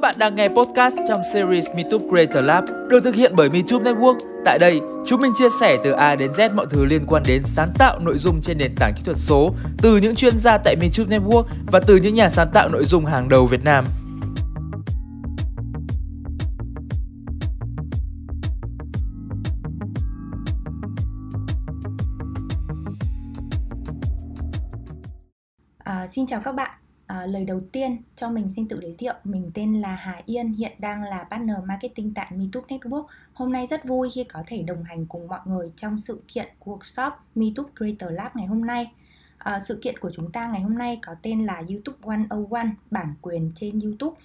Các bạn đang nghe podcast trong series MeTube Creator Lab được thực hiện bởi MeTube Network. Tại đây, chúng mình chia sẻ từ A đến Z mọi thứ liên quan đến sáng tạo nội dung trên nền tảng kỹ thuật số từ những chuyên gia tại MeTube Network và từ những nhà sáng tạo nội dung hàng đầu Việt Nam. Xin chào các bạn. Lời đầu tiên cho mình xin tự giới thiệu, mình tên là Hà Yên, hiện đang là partner marketing tại MeTube Network. Hôm nay rất vui khi có thể đồng hành cùng mọi người trong sự kiện workshop MeTube Creator Lab ngày hôm nay. Sự kiện của chúng ta ngày hôm nay có tên là YouTube 101, bản quyền trên YouTube.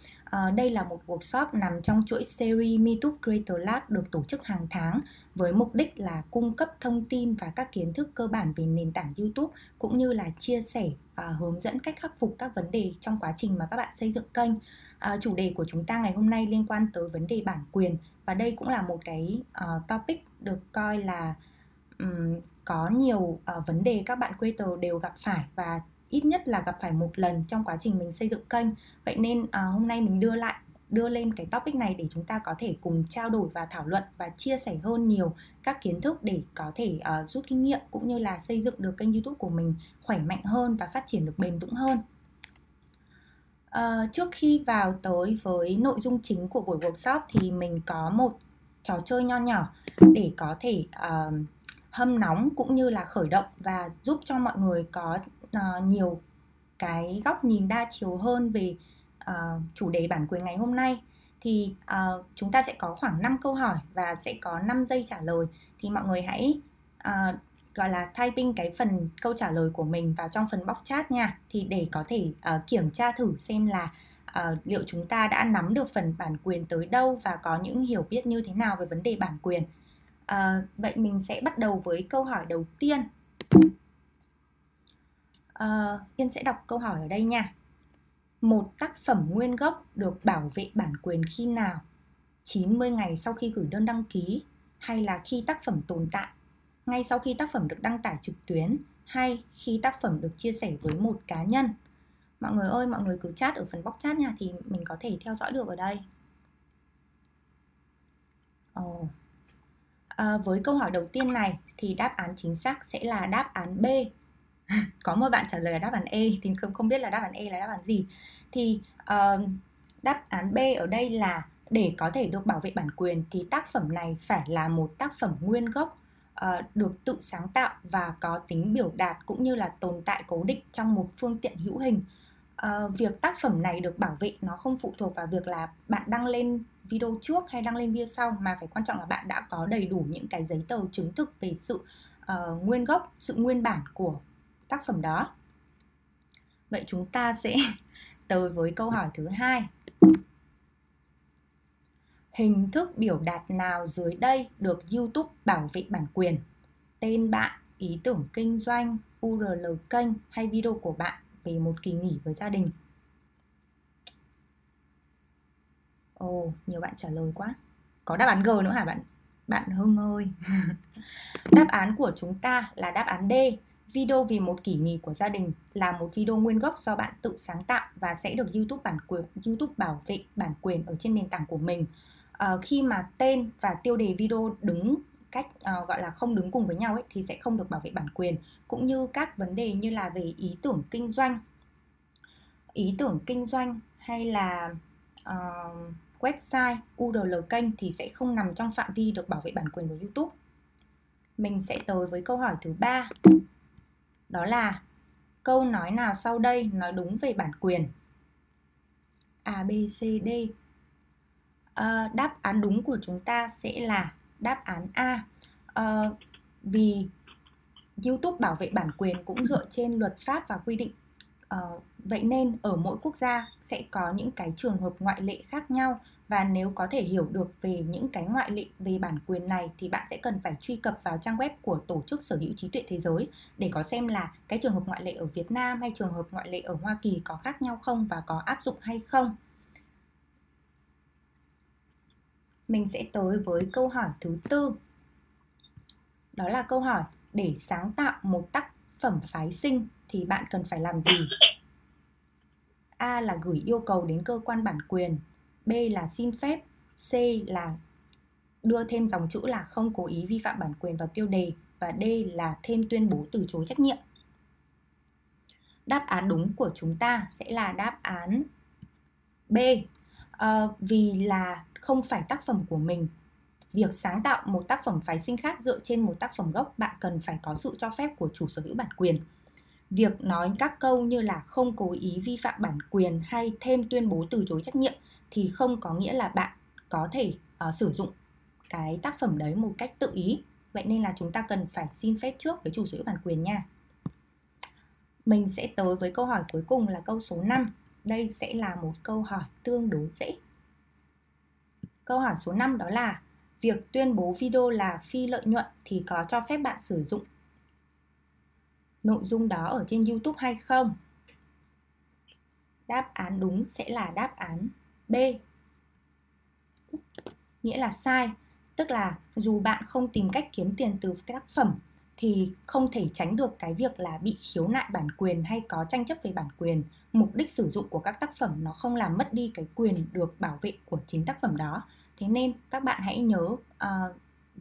Đây là một workshop nằm trong chuỗi series MeTube Creator Lab được tổ chức hàng tháng với mục đích là cung cấp thông tin và các kiến thức cơ bản về nền tảng YouTube cũng như là chia sẻ và hướng dẫn cách khắc phục các vấn đề trong quá trình mà các bạn xây dựng kênh. Chủ đề của chúng ta ngày hôm nay liên quan tới vấn đề bản quyền và đây cũng là một cái topic được coi là có nhiều vấn đề các bạn creator đều gặp phải và ít nhất là gặp phải một lần trong quá trình mình xây dựng kênh. Vậy nên hôm nay mình đưa lên cái topic này để chúng ta có thể cùng trao đổi và thảo luận và chia sẻ hơn nhiều các kiến thức để có thể rút kinh nghiệm cũng như là xây dựng được kênh YouTube của mình khỏe mạnh hơn và phát triển được bền vững hơn. Trước khi vào tới với nội dung chính của buổi workshop thì mình có một trò chơi nho nhỏ để có thể hâm nóng cũng như là khởi động và giúp cho mọi người có nhiều cái góc nhìn đa chiều hơn về chủ đề bản quyền ngày hôm nay. Thì chúng ta sẽ có khoảng 5 câu hỏi và sẽ có 5 giây trả lời. Thì mọi người hãy gọi là typing cái phần câu trả lời của mình vào trong phần box chat nha. Thì để có thể kiểm tra thử xem là liệu chúng ta đã nắm được phần bản quyền tới đâu và có những hiểu biết như thế nào về vấn đề bản quyền. Vậy mình sẽ bắt đầu với câu hỏi đầu tiên. Yên sẽ đọc câu hỏi ở đây nha. Một tác phẩm nguyên gốc được bảo vệ bản quyền khi nào? 90 ngày sau khi gửi đơn đăng ký, hay là khi tác phẩm tồn tại, ngay sau khi tác phẩm được đăng tải trực tuyến, hay khi tác phẩm được chia sẻ với một cá nhân? Mọi người ơi, mọi người cứ chat ở phần box chat nha, thì mình có thể theo dõi được ở đây. Với câu hỏi đầu tiên này thì đáp án chính xác sẽ là đáp án B. Có một bạn trả lời là đáp án E, thì không biết là đáp án E là đáp án gì. Thì đáp án B ở đây là để có thể được bảo vệ bản quyền thì tác phẩm này phải là một tác phẩm nguyên gốc, được tự sáng tạo và có tính biểu đạt cũng như là tồn tại cố định trong một phương tiện hữu hình. Việc tác phẩm này được bảo vệ nó không phụ thuộc vào việc là bạn đăng lên video trước hay đăng lên video sau, mà phải quan trọng là bạn đã có đầy đủ những cái giấy tờ chứng thực về sự nguyên gốc, sự nguyên bản của tác phẩm đó. Vậy chúng ta sẽ tới với câu hỏi thứ hai. Hình thức biểu đạt nào dưới đây được YouTube bảo vệ bản quyền? Tên bạn, ý tưởng kinh doanh, URL kênh hay video của bạn về một kỳ nghỉ với gia đình? Nhiều bạn trả lời quá. Có đáp án G nữa hả bạn Hưng ơi? Đáp án của chúng ta là đáp án D. Video vì một kỳ nghỉ của gia đình là một video nguyên gốc do bạn tự sáng tạo và sẽ được YouTube bảo vệ bản quyền ở trên nền tảng của mình. Khi mà tên và tiêu đề video đứng cách gọi là không đứng cùng với nhau ấy, thì sẽ không được bảo vệ bản quyền, cũng như các vấn đề như là về ý tưởng kinh doanh hay là website, URL kênh thì sẽ không nằm trong phạm vi được bảo vệ bản quyền của YouTube. Mình sẽ tới với câu hỏi thứ 3. Đó là câu nói nào sau đây nói đúng về bản quyền? A, B, C, D. Đáp án đúng của chúng ta sẽ là đáp án A. Vì YouTube bảo vệ bản quyền cũng dựa trên luật pháp và quy định. Vậy nên ở mỗi quốc gia sẽ có những cái trường hợp ngoại lệ khác nhau. Và nếu có thể hiểu được về những cái ngoại lệ về bản quyền này thì bạn sẽ cần phải truy cập vào trang web của Tổ chức Sở hữu trí tuệ thế giới để có xem là cái trường hợp ngoại lệ ở Việt Nam hay trường hợp ngoại lệ ở Hoa Kỳ có khác nhau không và có áp dụng hay không. Mình sẽ tới với câu hỏi thứ 4. Đó là câu hỏi để sáng tạo một tác phẩm phái sinh thì bạn cần phải làm gì? A là gửi yêu cầu đến cơ quan bản quyền, B là xin phép, C là đưa thêm dòng chữ là không cố ý vi phạm bản quyền vào tiêu đề, và D là thêm tuyên bố từ chối trách nhiệm. Đáp án đúng của chúng ta sẽ là đáp án B. Vì là không phải tác phẩm của mình, việc sáng tạo một tác phẩm phái sinh khác dựa trên một tác phẩm gốc, bạn cần phải có sự cho phép của chủ sở hữu bản quyền. Việc nói các câu như là không cố ý vi phạm bản quyền hay thêm tuyên bố từ chối trách nhiệm thì không có nghĩa là bạn có thể sử dụng cái tác phẩm đấy một cách tự ý. Vậy nên là chúng ta cần phải xin phép trước với chủ sở hữu bản quyền nha. Mình sẽ tới với câu hỏi cuối cùng là câu số 5. Đây sẽ là một câu hỏi tương đối dễ. Câu hỏi số 5 đó là việc tuyên bố video là phi lợi nhuận thì có cho phép bạn sử dụng nội dung đó ở trên YouTube hay không? Đáp án đúng sẽ là đáp án B. Nghĩa là sai, tức là dù bạn không tìm cách kiếm tiền từ tác phẩm thì không thể tránh được cái việc là bị khiếu nại bản quyền hay có tranh chấp về bản quyền. Mục đích sử dụng của các tác phẩm nó không làm mất đi cái quyền được bảo vệ của chính tác phẩm đó. Thế nên các bạn hãy nhớ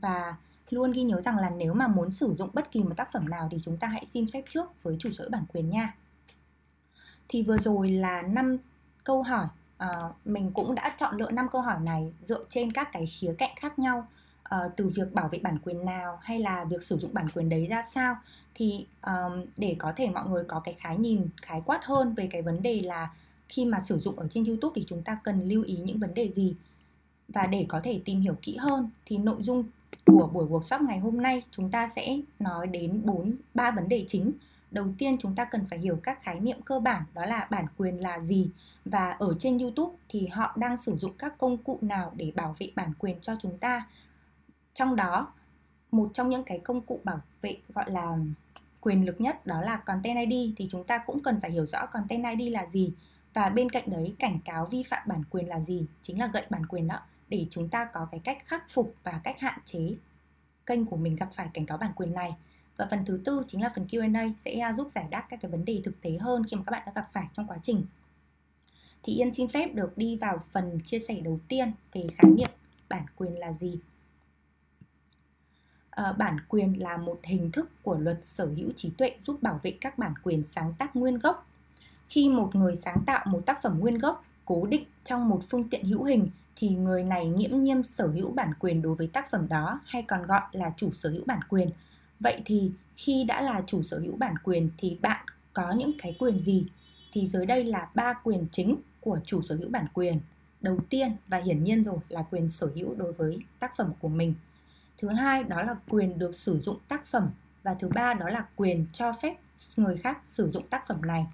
và luôn ghi nhớ rằng là nếu mà muốn sử dụng bất kỳ một tác phẩm nào thì chúng ta hãy xin phép trước với chủ sở hữu bản quyền nha. Thì vừa rồi là 5 câu hỏi. Mình cũng đã chọn lựa 5 câu hỏi này dựa trên các cái khía cạnh khác nhau, từ việc bảo vệ bản quyền nào hay là việc sử dụng bản quyền đấy ra sao. Thì để có thể mọi người có cái khái quát hơn về cái vấn đề là khi mà sử dụng ở trên YouTube thì chúng ta cần lưu ý những vấn đề gì. Và để có thể tìm hiểu kỹ hơn thì nội dung của buổi workshop ngày hôm nay chúng ta sẽ nói đến 3 vấn đề chính. Đầu tiên chúng ta cần phải hiểu các khái niệm cơ bản, đó là bản quyền là gì và ở trên YouTube thì họ đang sử dụng các công cụ nào để bảo vệ bản quyền cho chúng ta. Trong đó, một trong những cái công cụ bảo vệ gọi là quyền lực nhất đó là Content ID, thì chúng ta cũng cần phải hiểu rõ Content ID là gì. Và bên cạnh đấy, cảnh cáo vi phạm bản quyền là gì, chính là gậy bản quyền đó, để chúng ta có cái cách khắc phục và cách hạn chế kênh của mình gặp phải cảnh cáo bản quyền này. Và phần thứ tư chính là phần Q&A sẽ giúp giải đáp các cái vấn đề thực tế hơn khi mà các bạn đã gặp phải trong quá trình. Thì Yên xin phép được đi vào phần chia sẻ đầu tiên về khái niệm bản quyền là gì. Bản quyền là một hình thức của luật sở hữu trí tuệ giúp bảo vệ các bản quyền sáng tác nguyên gốc. Khi một người sáng tạo một tác phẩm nguyên gốc cố định trong một phương tiện hữu hình thì người này nghiễm nhiên sở hữu bản quyền đối với tác phẩm đó, hay còn gọi là chủ sở hữu bản quyền. Vậy thì khi đã là chủ sở hữu bản quyền thì bạn có những cái quyền gì? Thì dưới đây là 3 quyền chính của chủ sở hữu bản quyền. Đầu tiên và hiển nhiên rồi là quyền sở hữu đối với tác phẩm của mình. Thứ hai đó là quyền được sử dụng tác phẩm. Và thứ ba đó là quyền cho phép người khác sử dụng tác phẩm này.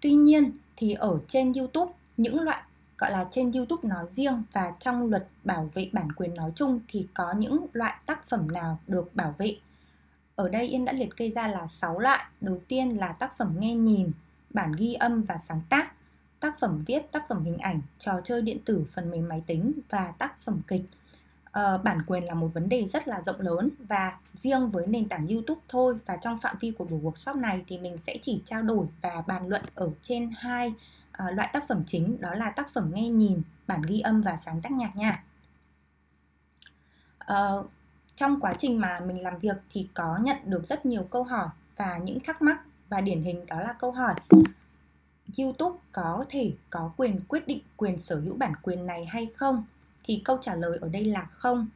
Tuy nhiên thì ở trên YouTube, những loại gọi là trên YouTube nói riêng và trong luật bảo vệ bản quyền nói chung thì có những loại tác phẩm nào được bảo vệ. Ở đây Yên đã liệt kê ra là 6 loại. Đầu tiên là tác phẩm nghe nhìn, bản ghi âm và sáng tác, tác phẩm viết, tác phẩm hình ảnh, trò chơi điện tử, phần mềm máy tính và tác phẩm kịch. Bản quyền là một vấn đề rất là rộng lớn và riêng với nền tảng YouTube thôi, và trong phạm vi của buổi workshop này thì mình sẽ chỉ trao đổi và bàn luận ở trên 2 loại tác phẩm chính, đó là tác phẩm nghe nhìn, bản ghi âm và sáng tác nhạc nha. Trong quá trình mà mình làm việc thì có nhận được rất nhiều câu hỏi và những thắc mắc, và điển hình đó là câu hỏi YouTube có thể có quyền quyết định quyền sở hữu bản quyền này hay không? Thì câu trả lời ở đây là không.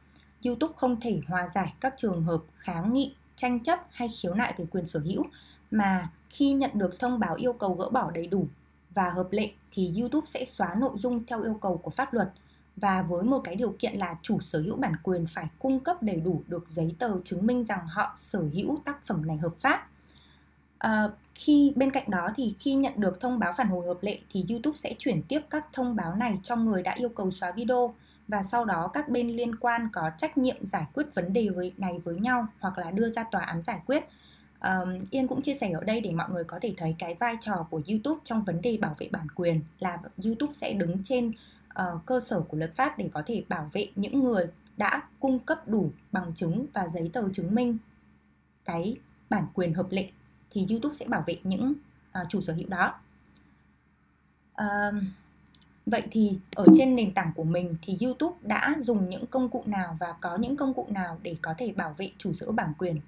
YouTube không thể hòa giải các trường hợp kháng nghị, tranh chấp hay khiếu nại về quyền sở hữu, mà khi nhận được thông báo yêu cầu gỡ bỏ đầy đủ và hợp lệ thì YouTube sẽ xóa nội dung theo yêu cầu của pháp luật, và với một cái điều kiện là chủ sở hữu bản quyền phải cung cấp đầy đủ được giấy tờ chứng minh rằng họ sở hữu tác phẩm này hợp pháp. Bên cạnh đó thì khi nhận được thông báo phản hồi hợp lệ thì YouTube sẽ chuyển tiếp các thông báo này cho người đã yêu cầu xóa video, và sau đó các bên liên quan có trách nhiệm giải quyết vấn đề này với nhau hoặc là đưa ra tòa án giải quyết. Yên cũng chia sẻ ở đây để mọi người có thể thấy cái vai trò của YouTube trong vấn đề bảo vệ bản quyền là YouTube sẽ đứng trên cơ sở của luật pháp để có thể bảo vệ những người đã cung cấp đủ bằng chứng và giấy tờ chứng minh cái bản quyền hợp lệ, thì YouTube sẽ bảo vệ những chủ sở hữu đó. Vậy thì ở trên nền tảng của mình thì YouTube đã dùng những công cụ nào và có những công cụ nào để có thể bảo vệ chủ sở bản quyền?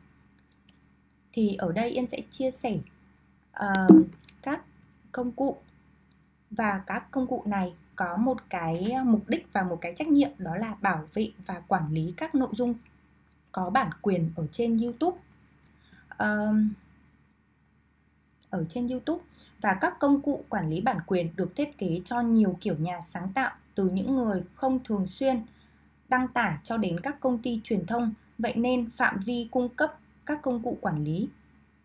Thì ở đây Yên sẽ chia sẻ các công cụ, và các công cụ này có một cái mục đích và một cái trách nhiệm, đó là bảo vệ và quản lý các nội dung có bản quyền ở trên YouTube. Và các công cụ quản lý bản quyền được thiết kế cho nhiều kiểu nhà sáng tạo, từ những người không thường xuyên đăng tải cho đến các công ty truyền thông. Vậy nên phạm vi cung cấp các công cụ quản lý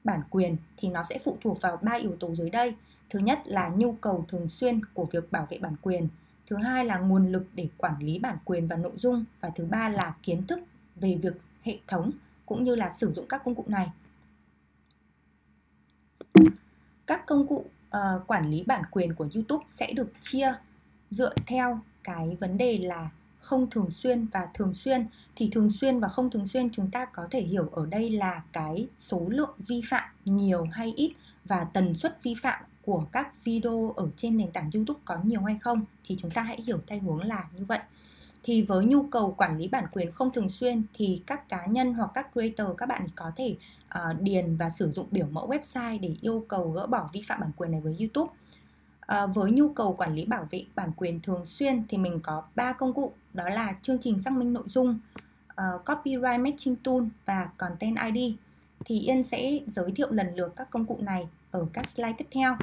bản quyền thì nó sẽ phụ thuộc vào 3 yếu tố dưới đây. Thứ nhất là nhu cầu thường xuyên của việc bảo vệ bản quyền. Thứ hai là nguồn lực để quản lý bản quyền và nội dung. Và thứ ba là kiến thức về việc hệ thống cũng như là sử dụng các công cụ này. Các công cụ quản lý bản quyền của YouTube sẽ được chia dựa theo cái vấn đề là không thường xuyên và thường xuyên. Thì thường xuyên và không thường xuyên chúng ta có thể hiểu ở đây là cái số lượng vi phạm nhiều hay ít, và tần suất vi phạm của các video ở trên nền tảng YouTube có nhiều hay không, thì chúng ta hãy hiểu theo hướng là như vậy. Thì với nhu cầu quản lý bản quyền không thường xuyên thì các cá nhân hoặc các creator, các bạn có thể điền và sử dụng biểu mẫu website để yêu cầu gỡ bỏ vi phạm bản quyền này với YouTube. Với nhu cầu quản lý bảo vệ bản quyền thường xuyên thì mình có 3 công cụ, đó là chương trình xác minh nội dung, Copyright Matching Tool và Content ID. Thì Yên sẽ giới thiệu lần lượt các công cụ này ở các slide tiếp theo.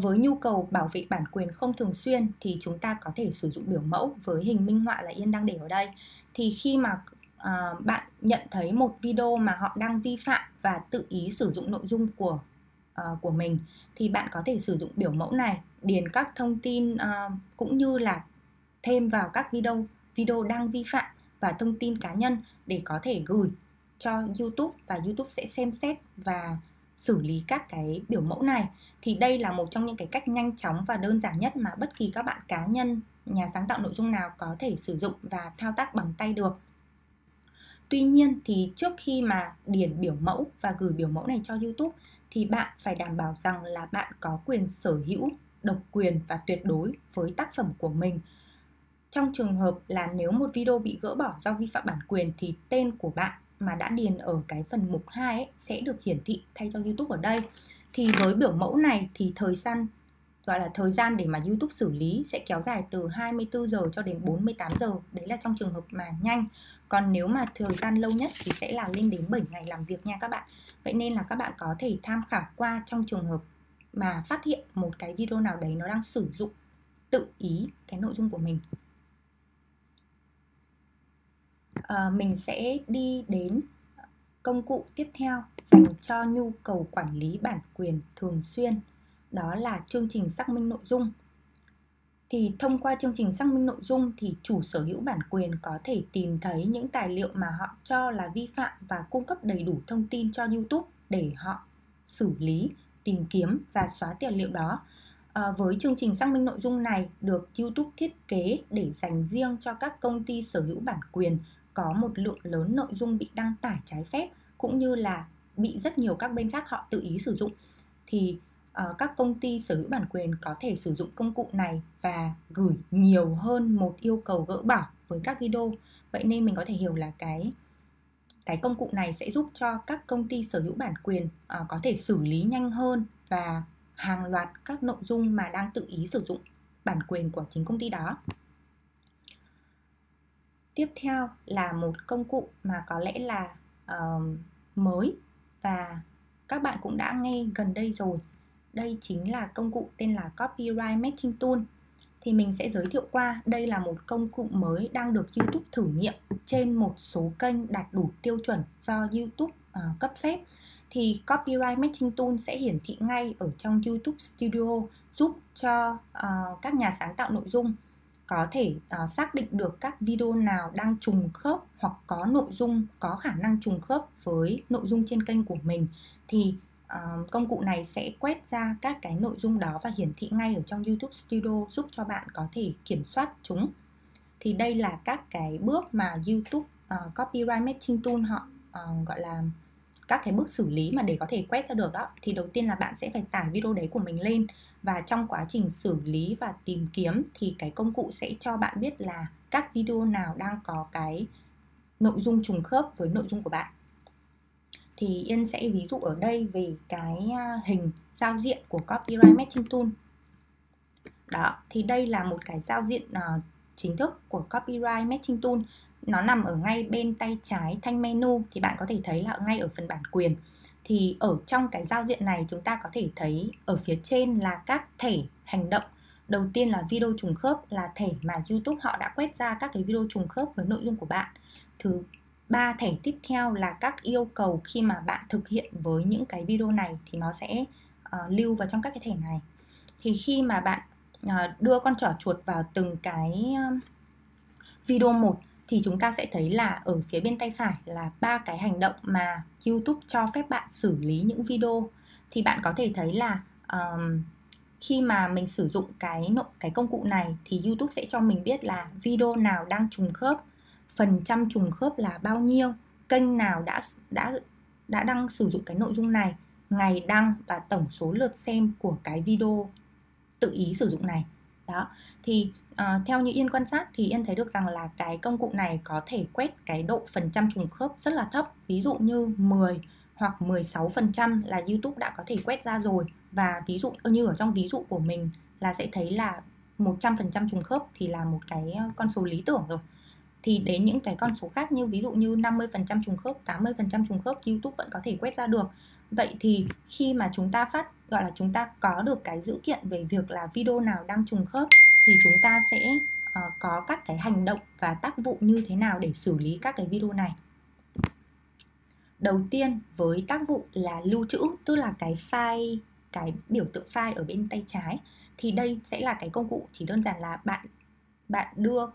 Với nhu cầu bảo vệ bản quyền không thường xuyên thì chúng ta có thể sử dụng biểu mẫu với hình minh họa là Yên đang để ở đây. Thì khi mà bạn nhận thấy một video mà họ đang vi phạm và tự ý sử dụng nội dung của mình, thì bạn có thể sử dụng biểu mẫu này, điền các thông tin cũng như là thêm vào các video đang vi phạm và thông tin cá nhân để có thể gửi cho YouTube, và YouTube sẽ xem xét và xử lý các cái biểu mẫu này. Thì đây là một trong những cái cách nhanh chóng và đơn giản nhất mà bất kỳ các bạn cá nhân, nhà sáng tạo nội dung nào có thể sử dụng và thao tác bằng tay được. Tuy nhiên thì trước khi mà điền biểu mẫu và gửi biểu mẫu này cho YouTube thì bạn phải đảm bảo rằng là bạn có quyền sở hữu, độc quyền và tuyệt đối với tác phẩm của mình. Trong trường hợp là nếu một video bị gỡ bỏ do vi phạm bản quyền thì tên của bạn mà đã điền ở cái phần mục 2 ấy, sẽ được hiển thị thay cho YouTube ở đây. Thì với biểu mẫu này thì thời gian để mà YouTube xử lý sẽ kéo dài từ 24 giờ cho đến 48 giờ. Đấy là trong trường hợp mà nhanh. Còn nếu mà thời gian lâu nhất thì sẽ là lên đến 7 ngày làm việc nha các bạn. Vậy nên là các bạn có thể tham khảo qua trong trường hợp mà phát hiện một cái video nào đấy nó đang sử dụng tự ý cái nội dung của mình. Mình sẽ đi đến công cụ tiếp theo dành cho nhu cầu quản lý bản quyền thường xuyên, đó là chương trình xác minh nội dung. Thì thông qua chương trình xác minh nội dung thì chủ sở hữu bản quyền có thể tìm thấy những tài liệu mà họ cho là vi phạm và cung cấp đầy đủ thông tin cho YouTube để họ xử lý, tìm kiếm và xóa tài liệu đó. Với chương trình xác minh nội dung này được YouTube thiết kế để dành riêng cho các công ty sở hữu bản quyền có một lượng lớn nội dung bị đăng tải trái phép, cũng như là bị rất nhiều các bên khác họ tự ý sử dụng. Thì các công ty sở hữu bản quyền có thể sử dụng công cụ này và gửi nhiều hơn một yêu cầu gỡ bỏ với các video. Vậy nên mình có thể hiểu là cái công cụ này sẽ giúp cho các công ty sở hữu bản quyền có thể xử lý nhanh hơn và hàng loạt các nội dung mà đang tự ý sử dụng bản quyền của chính công ty đó. Tiếp theo là một công cụ mà có lẽ là mới và các bạn cũng đã nghe gần đây rồi. Đây chính là công cụ tên là Copyright Matching Tool. Thì mình sẽ giới thiệu qua, đây là một công cụ mới đang được YouTube thử nghiệm trên một số kênh đạt đủ tiêu chuẩn do YouTube cấp phép. Thì Copyright Matching Tool sẽ hiển thị ngay ở trong YouTube Studio, giúp cho các nhà sáng tạo nội dung có thể xác định được các video nào đang trùng khớp hoặc có nội dung có khả năng trùng khớp với nội dung trên kênh của mình. Thì công cụ này sẽ quét ra các cái nội dung đó và hiển thị ngay ở trong YouTube Studio, giúp cho bạn có thể kiểm soát chúng. Thì đây là các cái bước mà YouTube Copyright Matching Tool họ gọi là các cái bước xử lý mà để có thể quét ra được đó. Thì đầu tiên là bạn sẽ phải tải video đấy của mình lên, và trong quá trình xử lý và tìm kiếm thì cái công cụ sẽ cho bạn biết là các video nào đang có cái nội dung trùng khớp với nội dung của bạn. Thì Yên sẽ ví dụ ở đây về cái hình giao diện của Copyright Matching Tool. Đó, thì đây là một cái giao diện chính thức của Copyright Matching Tool. Nó nằm ở ngay bên tay trái thanh menu, thì bạn có thể thấy là ngay ở phần bản quyền. Thì ở trong cái giao diện này chúng ta có thể thấy ở phía trên là các thẻ hành động. Đầu tiên là video trùng khớp, là thẻ mà YouTube họ đã quét ra các cái video trùng khớp với nội dung của bạn. Thứ ba, thẻ tiếp theo là các yêu cầu khi mà bạn thực hiện với những cái video này thì nó sẽ lưu vào trong các cái thẻ này. Thì khi mà bạn đưa con trỏ chuột vào từng cái video một thì chúng ta sẽ thấy là ở phía bên tay phải là ba cái hành động mà YouTube cho phép bạn xử lý những video. Thì bạn có thể thấy là khi mà mình sử dụng cái công cụ này thì YouTube sẽ cho mình biết là video nào đang trùng khớp, phần trăm trùng khớp là bao nhiêu, kênh nào đã đăng sử dụng cái nội dung này, ngày đăng và tổng số lượt xem của cái video tự ý sử dụng này. Đó. Thì theo như Yên quan sát thì Yên thấy được rằng là cái công cụ này có thể quét cái độ phần trăm trùng khớp rất là thấp. Ví dụ như 10 hoặc 16% là YouTube đã có thể quét ra rồi. Và ví dụ như ở trong ví dụ của mình là sẽ thấy là 100% trùng khớp thì là một cái con số lý tưởng rồi. Thì đến những cái con số khác như ví dụ như 50% trùng khớp, 80% trùng khớp YouTube vẫn có thể quét ra được. Vậy thì khi mà chúng ta chúng ta có được cái dữ kiện về việc là video nào đang trùng khớp thì chúng ta sẽ có các cái hành động và tác vụ như thế nào để xử lý các cái video này. Đầu tiên với tác vụ là lưu trữ, tức là cái file, cái biểu tượng file ở bên tay trái. Thì đây sẽ là cái công cụ chỉ đơn giản là bạn đưa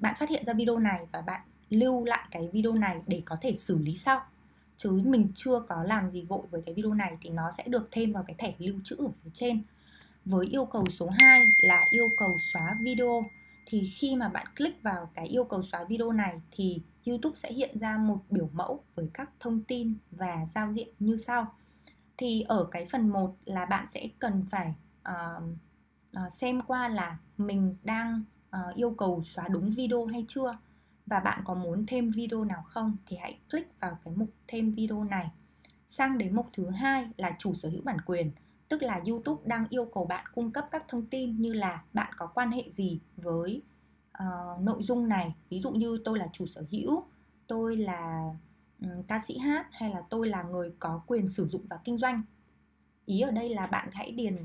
bạn phát hiện ra video này và bạn lưu lại cái video này để có thể xử lý sau. Chứ mình chưa có làm gì vội với cái video này thì nó sẽ được thêm vào cái thẻ lưu trữ ở phía trên. Với yêu cầu số 2 là yêu cầu xóa video. Thì khi mà bạn click vào cái yêu cầu xóa video này thì YouTube sẽ hiện ra một biểu mẫu với các thông tin và giao diện như sau. Thì ở cái phần 1 là bạn sẽ cần phải xem qua là mình đang yêu cầu xóa đúng video hay chưa, và bạn có muốn thêm video nào không thì hãy click vào cái mục thêm video này. Sang đến mục thứ 2 là chủ sở hữu bản quyền, tức là YouTube đang yêu cầu bạn cung cấp các thông tin như là bạn có quan hệ gì với nội dung này. Ví dụ như tôi là chủ sở hữu, tôi là ca sĩ hát, hay là tôi là người có quyền sử dụng và kinh doanh. Ý ở đây là bạn hãy điền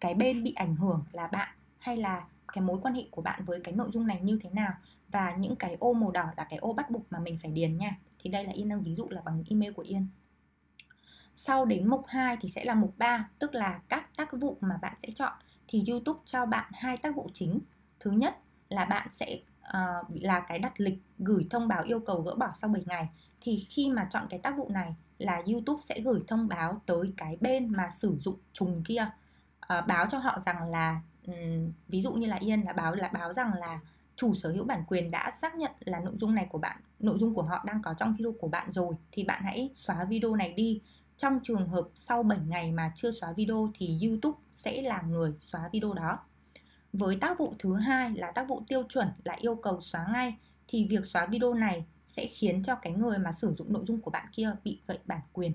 cái bên bị ảnh hưởng là bạn, hay là cái mối quan hệ của bạn với cái nội dung này như thế nào. Và những cái ô màu đỏ là cái ô bắt buộc mà mình phải điền nha. Thì đây là Yên đang ví dụ là bằng email của Yên. Sau đến mục 2 thì sẽ là mục 3, tức là các tác vụ mà bạn sẽ chọn. Thì YouTube cho bạn hai tác vụ chính. Thứ nhất là bạn sẽ là cái đặt lịch gửi thông báo yêu cầu gỡ bỏ sau 7 ngày. Thì khi mà chọn cái tác vụ này là YouTube sẽ gửi thông báo tới cái bên mà sử dụng trùng kia, báo cho họ rằng là ví dụ như là Yên là báo rằng là chủ sở hữu bản quyền đã xác nhận là nội dung này của bạn, nội dung của họ đang có trong video của bạn rồi, thì bạn hãy xóa video này đi. Trong trường hợp sau 7 ngày mà chưa xóa video thì YouTube sẽ là người xóa video đó. Với tác vụ thứ hai là tác vụ tiêu chuẩn, là yêu cầu xóa ngay. Thì việc xóa video này sẽ khiến cho cái người mà sử dụng nội dung của bạn kia bị gậy bản quyền.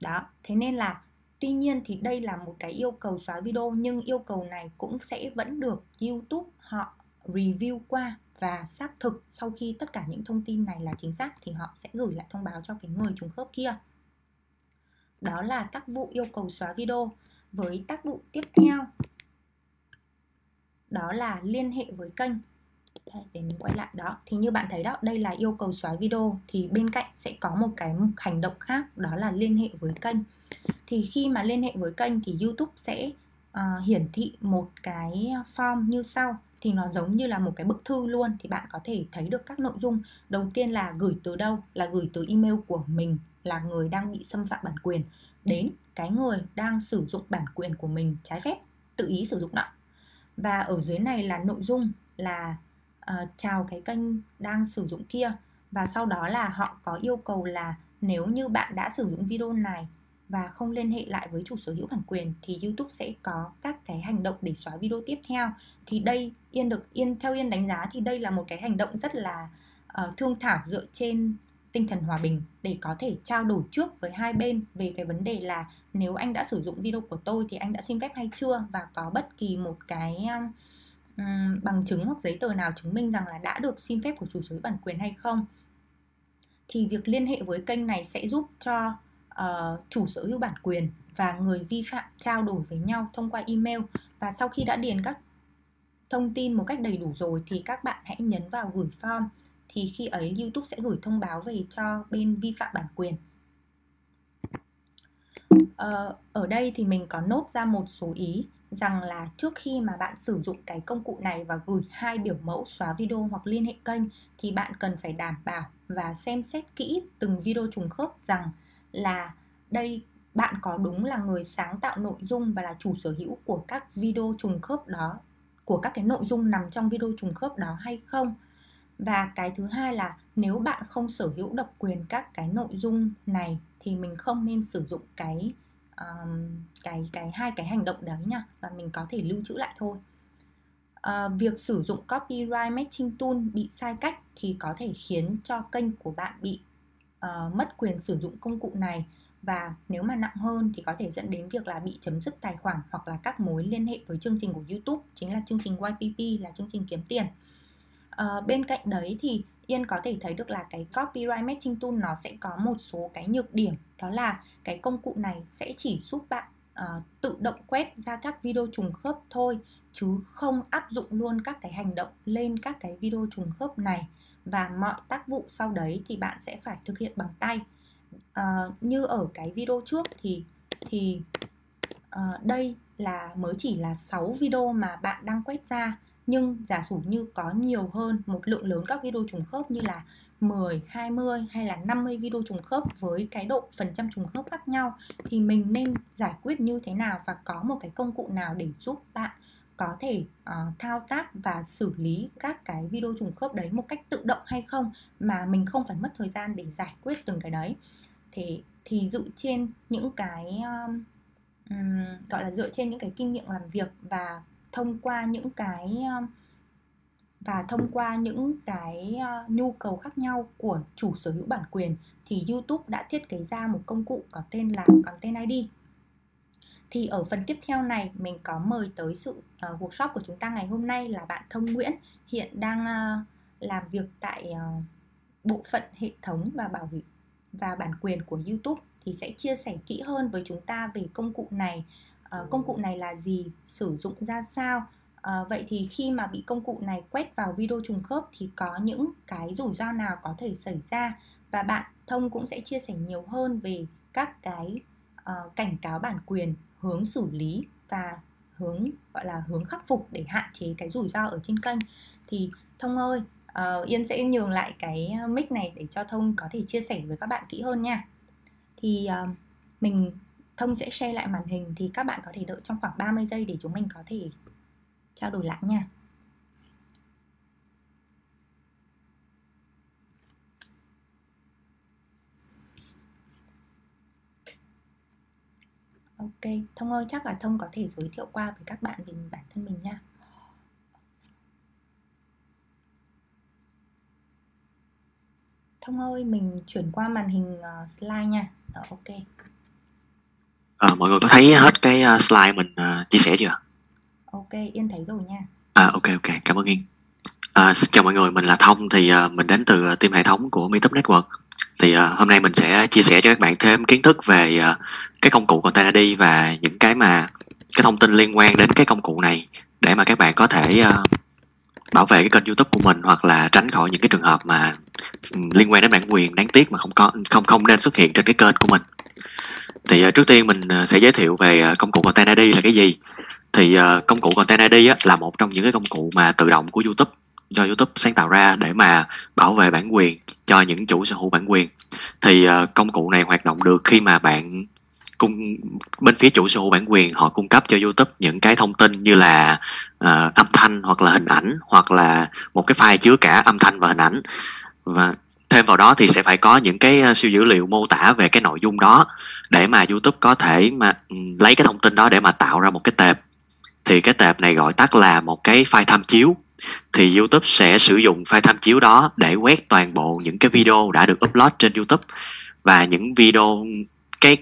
Đó, thế nên là tuy nhiên thì đây là một cái yêu cầu xóa video, nhưng yêu cầu này cũng sẽ vẫn được YouTube họ review qua và xác thực. Sau khi tất cả những thông tin này là chính xác thì họ sẽ gửi lại thông báo cho cái người trùng khớp kia. Đó là tác vụ yêu cầu xóa video. Với tác vụ tiếp theo đó là liên hệ với kênh. Để mình quay lại đó. Thì như bạn thấy đó, đây là yêu cầu xóa video. Thì bên cạnh sẽ có một cái hành động khác, đó là liên hệ với kênh. Thì khi mà liên hệ với kênh thì YouTube sẽ hiển thị một cái form như sau. Thì nó giống như là một cái bức thư luôn. Thì bạn có thể thấy được các nội dung. Đầu tiên là gửi từ đâu, là gửi từ email của mình, là người đang bị xâm phạm bản quyền, đến cái người đang sử dụng bản quyền của mình trái phép, tự ý sử dụng đó. Và ở dưới này là nội dung là chào cái kênh đang sử dụng kia. Và sau đó là họ có yêu cầu là nếu như bạn đã sử dụng video này và không liên hệ lại với chủ sở hữu bản quyền thì YouTube sẽ có các cái hành động để xóa video tiếp theo. Thì đây theo Yên đánh giá thì đây là một cái hành động rất là thương thảo, dựa trên tinh thần hòa bình để có thể trao đổi trước với hai bên về cái vấn đề là nếu anh đã sử dụng video của tôi thì anh đã xin phép hay chưa, và có bất kỳ một cái bằng chứng hoặc giấy tờ nào chứng minh rằng là đã được xin phép của chủ sở hữu bản quyền hay không. Thì việc liên hệ với kênh này sẽ giúp cho chủ sở hữu bản quyền và người vi phạm trao đổi với nhau thông qua email. Và sau khi đã điền các thông tin một cách đầy đủ rồi thì các bạn hãy nhấn vào gửi form. Thì khi ấy YouTube sẽ gửi thông báo về cho bên vi phạm bản quyền. Ở đây thì mình có nốt ra một số ý rằng là trước khi mà bạn sử dụng cái công cụ này và gửi hai biểu mẫu xóa video hoặc liên hệ kênh thì bạn cần phải đảm bảo và xem xét kỹ từng video trùng khớp rằng là đây bạn có đúng là người sáng tạo nội dung và là chủ sở hữu của các video trùng khớp đó, của các cái nội dung nằm trong video trùng khớp đó hay không. Và cái thứ hai là nếu bạn không sở hữu độc quyền các cái nội dung này thì mình không nên sử dụng hai cái hành động đấy nha, và mình có thể lưu trữ lại thôi. Việc sử dụng Copyright Matching Tool bị sai cách thì có thể khiến cho kênh của bạn bị mất quyền sử dụng công cụ này, và nếu mà nặng hơn thì có thể dẫn đến việc là bị chấm dứt tài khoản hoặc là các mối liên hệ với chương trình của YouTube, chính là chương trình YPP, là chương trình kiếm tiền. Bên cạnh đấy thì Yên có thể thấy được là cái Copyright Matching Tool nó sẽ có một số cái nhược điểm, đó là cái công cụ này sẽ chỉ giúp bạn tự động quét ra các video trùng khớp thôi, chứ không áp dụng luôn các cái hành động lên các cái video trùng khớp này, và mọi tác vụ sau đấy thì bạn sẽ phải thực hiện bằng tay. Như ở cái video trước thì đây là mới chỉ là 6 video mà bạn đang quét ra. Nhưng giả sử như có nhiều hơn, một lượng lớn các video trùng khớp như là 10, 20 hay là 50 video trùng khớp với cái độ phần trăm trùng khớp khác nhau, thì mình nên giải quyết như thế nào và có một cái công cụ nào để giúp bạn có thể thao tác và xử lý các cái video trùng khớp đấy một cách tự động hay không, mà mình không phải mất thời gian để giải quyết từng cái đấy. Thì dựa trên những cái gọi là dựa trên những cái kinh nghiệm làm việc và thông qua những cái nhu cầu khác nhau của chủ sở hữu bản quyền thì YouTube đã thiết kế ra một công cụ có tên là Content ID. Thì ở phần tiếp theo này mình có mời tới sự workshop của chúng ta ngày hôm nay là bạn Thông Nguyễn, hiện đang làm việc tại bộ phận hệ thống và bảo vệ và bản quyền của YouTube, thì sẽ chia sẻ kỹ hơn với chúng ta về công cụ này. Công cụ này là gì, sử dụng ra sao. Vậy thì khi mà bị công cụ này quét vào video trùng khớp thì có những cái rủi ro nào có thể xảy ra, và bạn Thông cũng sẽ chia sẻ nhiều hơn về các cái cảnh cáo bản quyền, hướng xử lý và hướng khắc phục để hạn chế cái rủi ro ở trên kênh. Thì Thông ơi, Yên sẽ nhường lại cái mic này để cho Thông có thể chia sẻ với các bạn kỹ hơn nha. Thì Thông sẽ share lại màn hình, thì các bạn có thể đợi trong khoảng 30 giây để chúng mình có thể trao đổi lại nha. Ok, Thông ơi, chắc là Thông có thể giới thiệu qua với các bạn về bản thân mình nha. Thông ơi, mình chuyển qua màn hình slide nha. Rồi, ok. Mọi người có thấy hết cái slide mình chia sẻ chưa? Ok, Yên thấy rồi nha. Ok, cảm ơn Yên. Xin chào mọi người, mình là Thông, thì mình đến từ team hệ thống của MeTube Network. Thì hôm nay mình sẽ chia sẻ cho các bạn thêm kiến thức về cái công cụ Content ID và những cái thông tin liên quan đến cái công cụ này, để mà các bạn có thể bảo vệ cái kênh YouTube của mình, hoặc là tránh khỏi những cái trường hợp mà liên quan đến bản quyền đáng tiếc mà không nên xuất hiện trên cái kênh của mình. Thì trước tiên mình sẽ giới thiệu về công cụ Content ID là cái gì. Thì công cụ Content ID là một trong những cái công cụ mà tự động của YouTube, do YouTube sáng tạo ra để mà bảo vệ bản quyền cho những chủ sở hữu bản quyền. Thì công cụ này hoạt động được khi mà bên phía chủ sở hữu bản quyền họ cung cấp cho YouTube những cái thông tin như là âm thanh hoặc là hình ảnh, hoặc là một cái file chứa cả âm thanh và hình ảnh. Và Thêm vào đó thì sẽ phải có những cái siêu dữ liệu mô tả về cái nội dung đó để mà YouTube có thể mà lấy cái thông tin đó để mà tạo ra một cái tệp. Thì cái tệp này gọi tắt là một cái file tham chiếu. Thì YouTube sẽ sử dụng file tham chiếu đó để quét toàn bộ những cái video đã được upload trên YouTube. Và những video, cái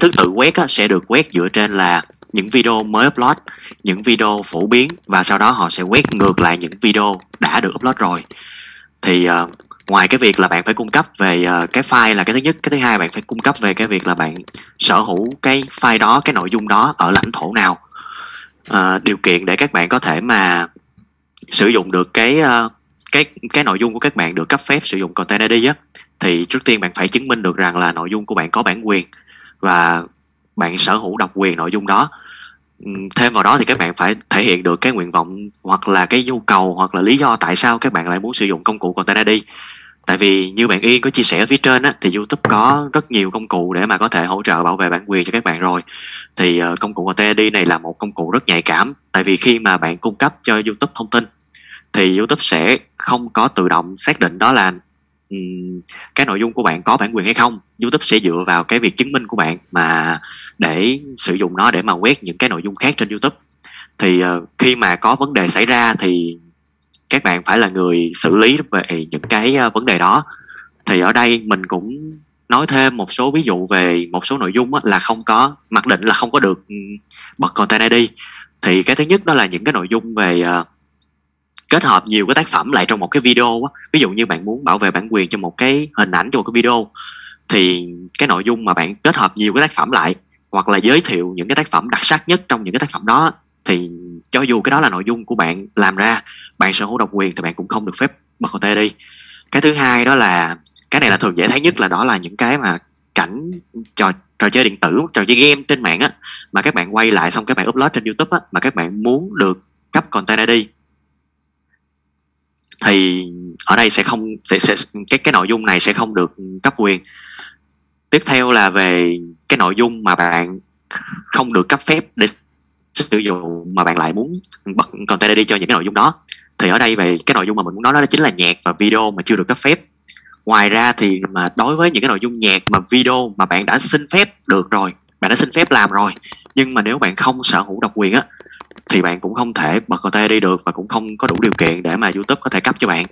thứ tự quét á, sẽ được quét dựa trên là những video mới upload, những video phổ biến, và sau đó họ sẽ quét ngược lại những video đã được upload rồi. Thì ngoài cái việc là bạn phải cung cấp về cái file là cái thứ nhất, cái thứ hai bạn phải cung cấp về cái việc là bạn sở hữu cái file đó, cái nội dung đó ở lãnh thổ nào. Điều kiện để các bạn có thể mà sử dụng được cái nội dung của các bạn được cấp phép sử dụng Content ID á, thì trước tiên bạn phải chứng minh được rằng là nội dung của bạn có bản quyền và bạn sở hữu độc quyền nội dung đó. Thêm vào đó thì các bạn phải thể hiện được cái nguyện vọng hoặc là cái nhu cầu hoặc là lý do tại sao các bạn lại muốn sử dụng công cụ Content ID. Tại vì như bạn Yên có chia sẻ ở phía trên á, thì YouTube có rất nhiều công cụ để mà có thể hỗ trợ bảo vệ bản quyền cho các bạn rồi. Thì công cụ Content ID này là một công cụ rất nhạy cảm. Tại vì khi mà bạn cung cấp cho YouTube thông tin thì YouTube sẽ không có tự động xác định đó là cái nội dung của bạn có bản quyền hay không. YouTube sẽ dựa vào cái việc chứng minh của bạn mà để sử dụng nó để mà quét những cái nội dung khác trên YouTube. Thì khi mà có vấn đề xảy ra thì các bạn phải là người xử lý về những cái vấn đề đó. Thì ở đây mình cũng nói thêm một số ví dụ về một số nội dung là không có mặc định là không có được bật Content ID. Thì cái thứ nhất đó là những cái nội dung về kết hợp nhiều cái tác phẩm lại trong một cái video. Ví dụ như bạn muốn bảo vệ bản quyền cho một cái hình ảnh, cho một cái video, thì cái nội dung mà bạn kết hợp nhiều cái tác phẩm lại hoặc là giới thiệu những cái tác phẩm đặc sắc nhất trong những cái tác phẩm đó, thì cho dù cái đó là nội dung của bạn làm ra, bạn sở hữu độc quyền, thì bạn cũng không được phép bật Content ID. Cái thứ hai đó là, cái này là thường dễ thấy nhất, là đó là những cái mà cảnh trò chơi điện tử, trò chơi game trên mạng á, mà các bạn quay lại xong các bạn upload trên YouTube á, mà các bạn muốn được cấp Content ID, thì ở đây sẽ không cái nội dung này sẽ không được cấp quyền. Tiếp theo là về cái nội dung mà bạn không được cấp phép để sử dụng mà bạn lại muốn bật Content ID cho những cái nội dung đó. Thì ở đây về cái nội dung mà mình muốn nói đó chính là nhạc và video mà chưa được cấp phép. Ngoài ra thì mà đối với những cái nội dung nhạc mà video mà bạn đã xin phép được rồi, bạn đã xin phép làm rồi, nhưng mà nếu bạn không sở hữu độc quyền á, thì bạn cũng không thể bật Content ID được và cũng không có đủ điều kiện để mà YouTube có thể cấp cho bạn.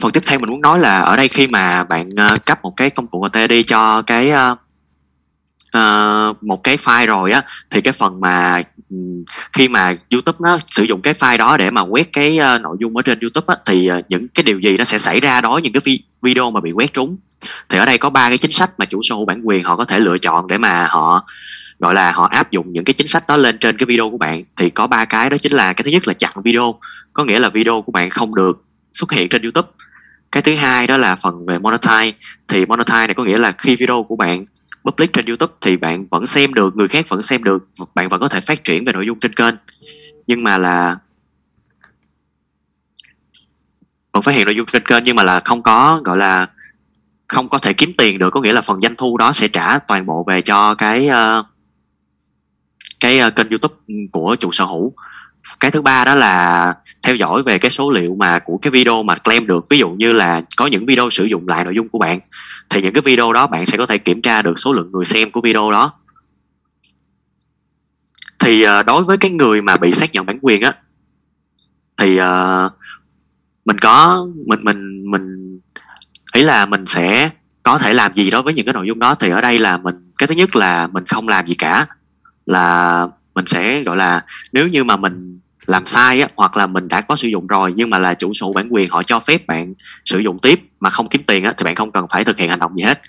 Phần tiếp theo mình muốn nói là ở đây khi mà bạn cấp một cái công cụ Content ID cho cái một cái file rồi á, thì cái phần mà khi mà YouTube nó sử dụng cái file đó để mà quét cái nội dung ở trên YouTube á, thì những cái điều gì nó sẽ xảy ra đó, những cái video mà bị quét trúng. Thì ở đây có ba cái chính sách mà chủ sở hữu bản quyền họ có thể lựa chọn để mà họ gọi là họ áp dụng những cái chính sách đó lên trên cái video của bạn. Thì có ba cái, đó chính là cái thứ nhất là chặn video, có nghĩa là video của bạn không được xuất hiện trên YouTube. Cái thứ hai đó là phần về monetize. Thì monetize này có nghĩa là khi video của bạn public trên YouTube thì bạn vẫn xem được, người khác vẫn xem được, bạn vẫn có thể phát triển về nội dung trên kênh, nhưng mà là vẫn phát hiện nội dung trên kênh, nhưng mà là không có gọi là không có thể kiếm tiền được, có nghĩa là phần doanh thu đó sẽ trả toàn bộ về cho cái kênh YouTube của chủ sở hữu. Cái thứ ba đó là theo dõi về cái số liệu mà của cái video mà claim được. Ví dụ như là có những video sử dụng lại nội dung của bạn, thì những cái video đó bạn sẽ có thể kiểm tra được số lượng người xem của video đó. Thì đối với cái người mà bị xác nhận bản quyền á, thì mình sẽ có thể làm gì đối với những cái nội dung đó. Thì ở đây là cái thứ nhất là mình không làm gì cả, là mình sẽ gọi là nếu như mà mình làm sai á, hoặc là mình đã có sử dụng rồi nhưng mà là chủ sở hữu bản quyền họ cho phép bạn sử dụng tiếp mà không kiếm tiền á, thì bạn không cần phải thực hiện hành động gì hết.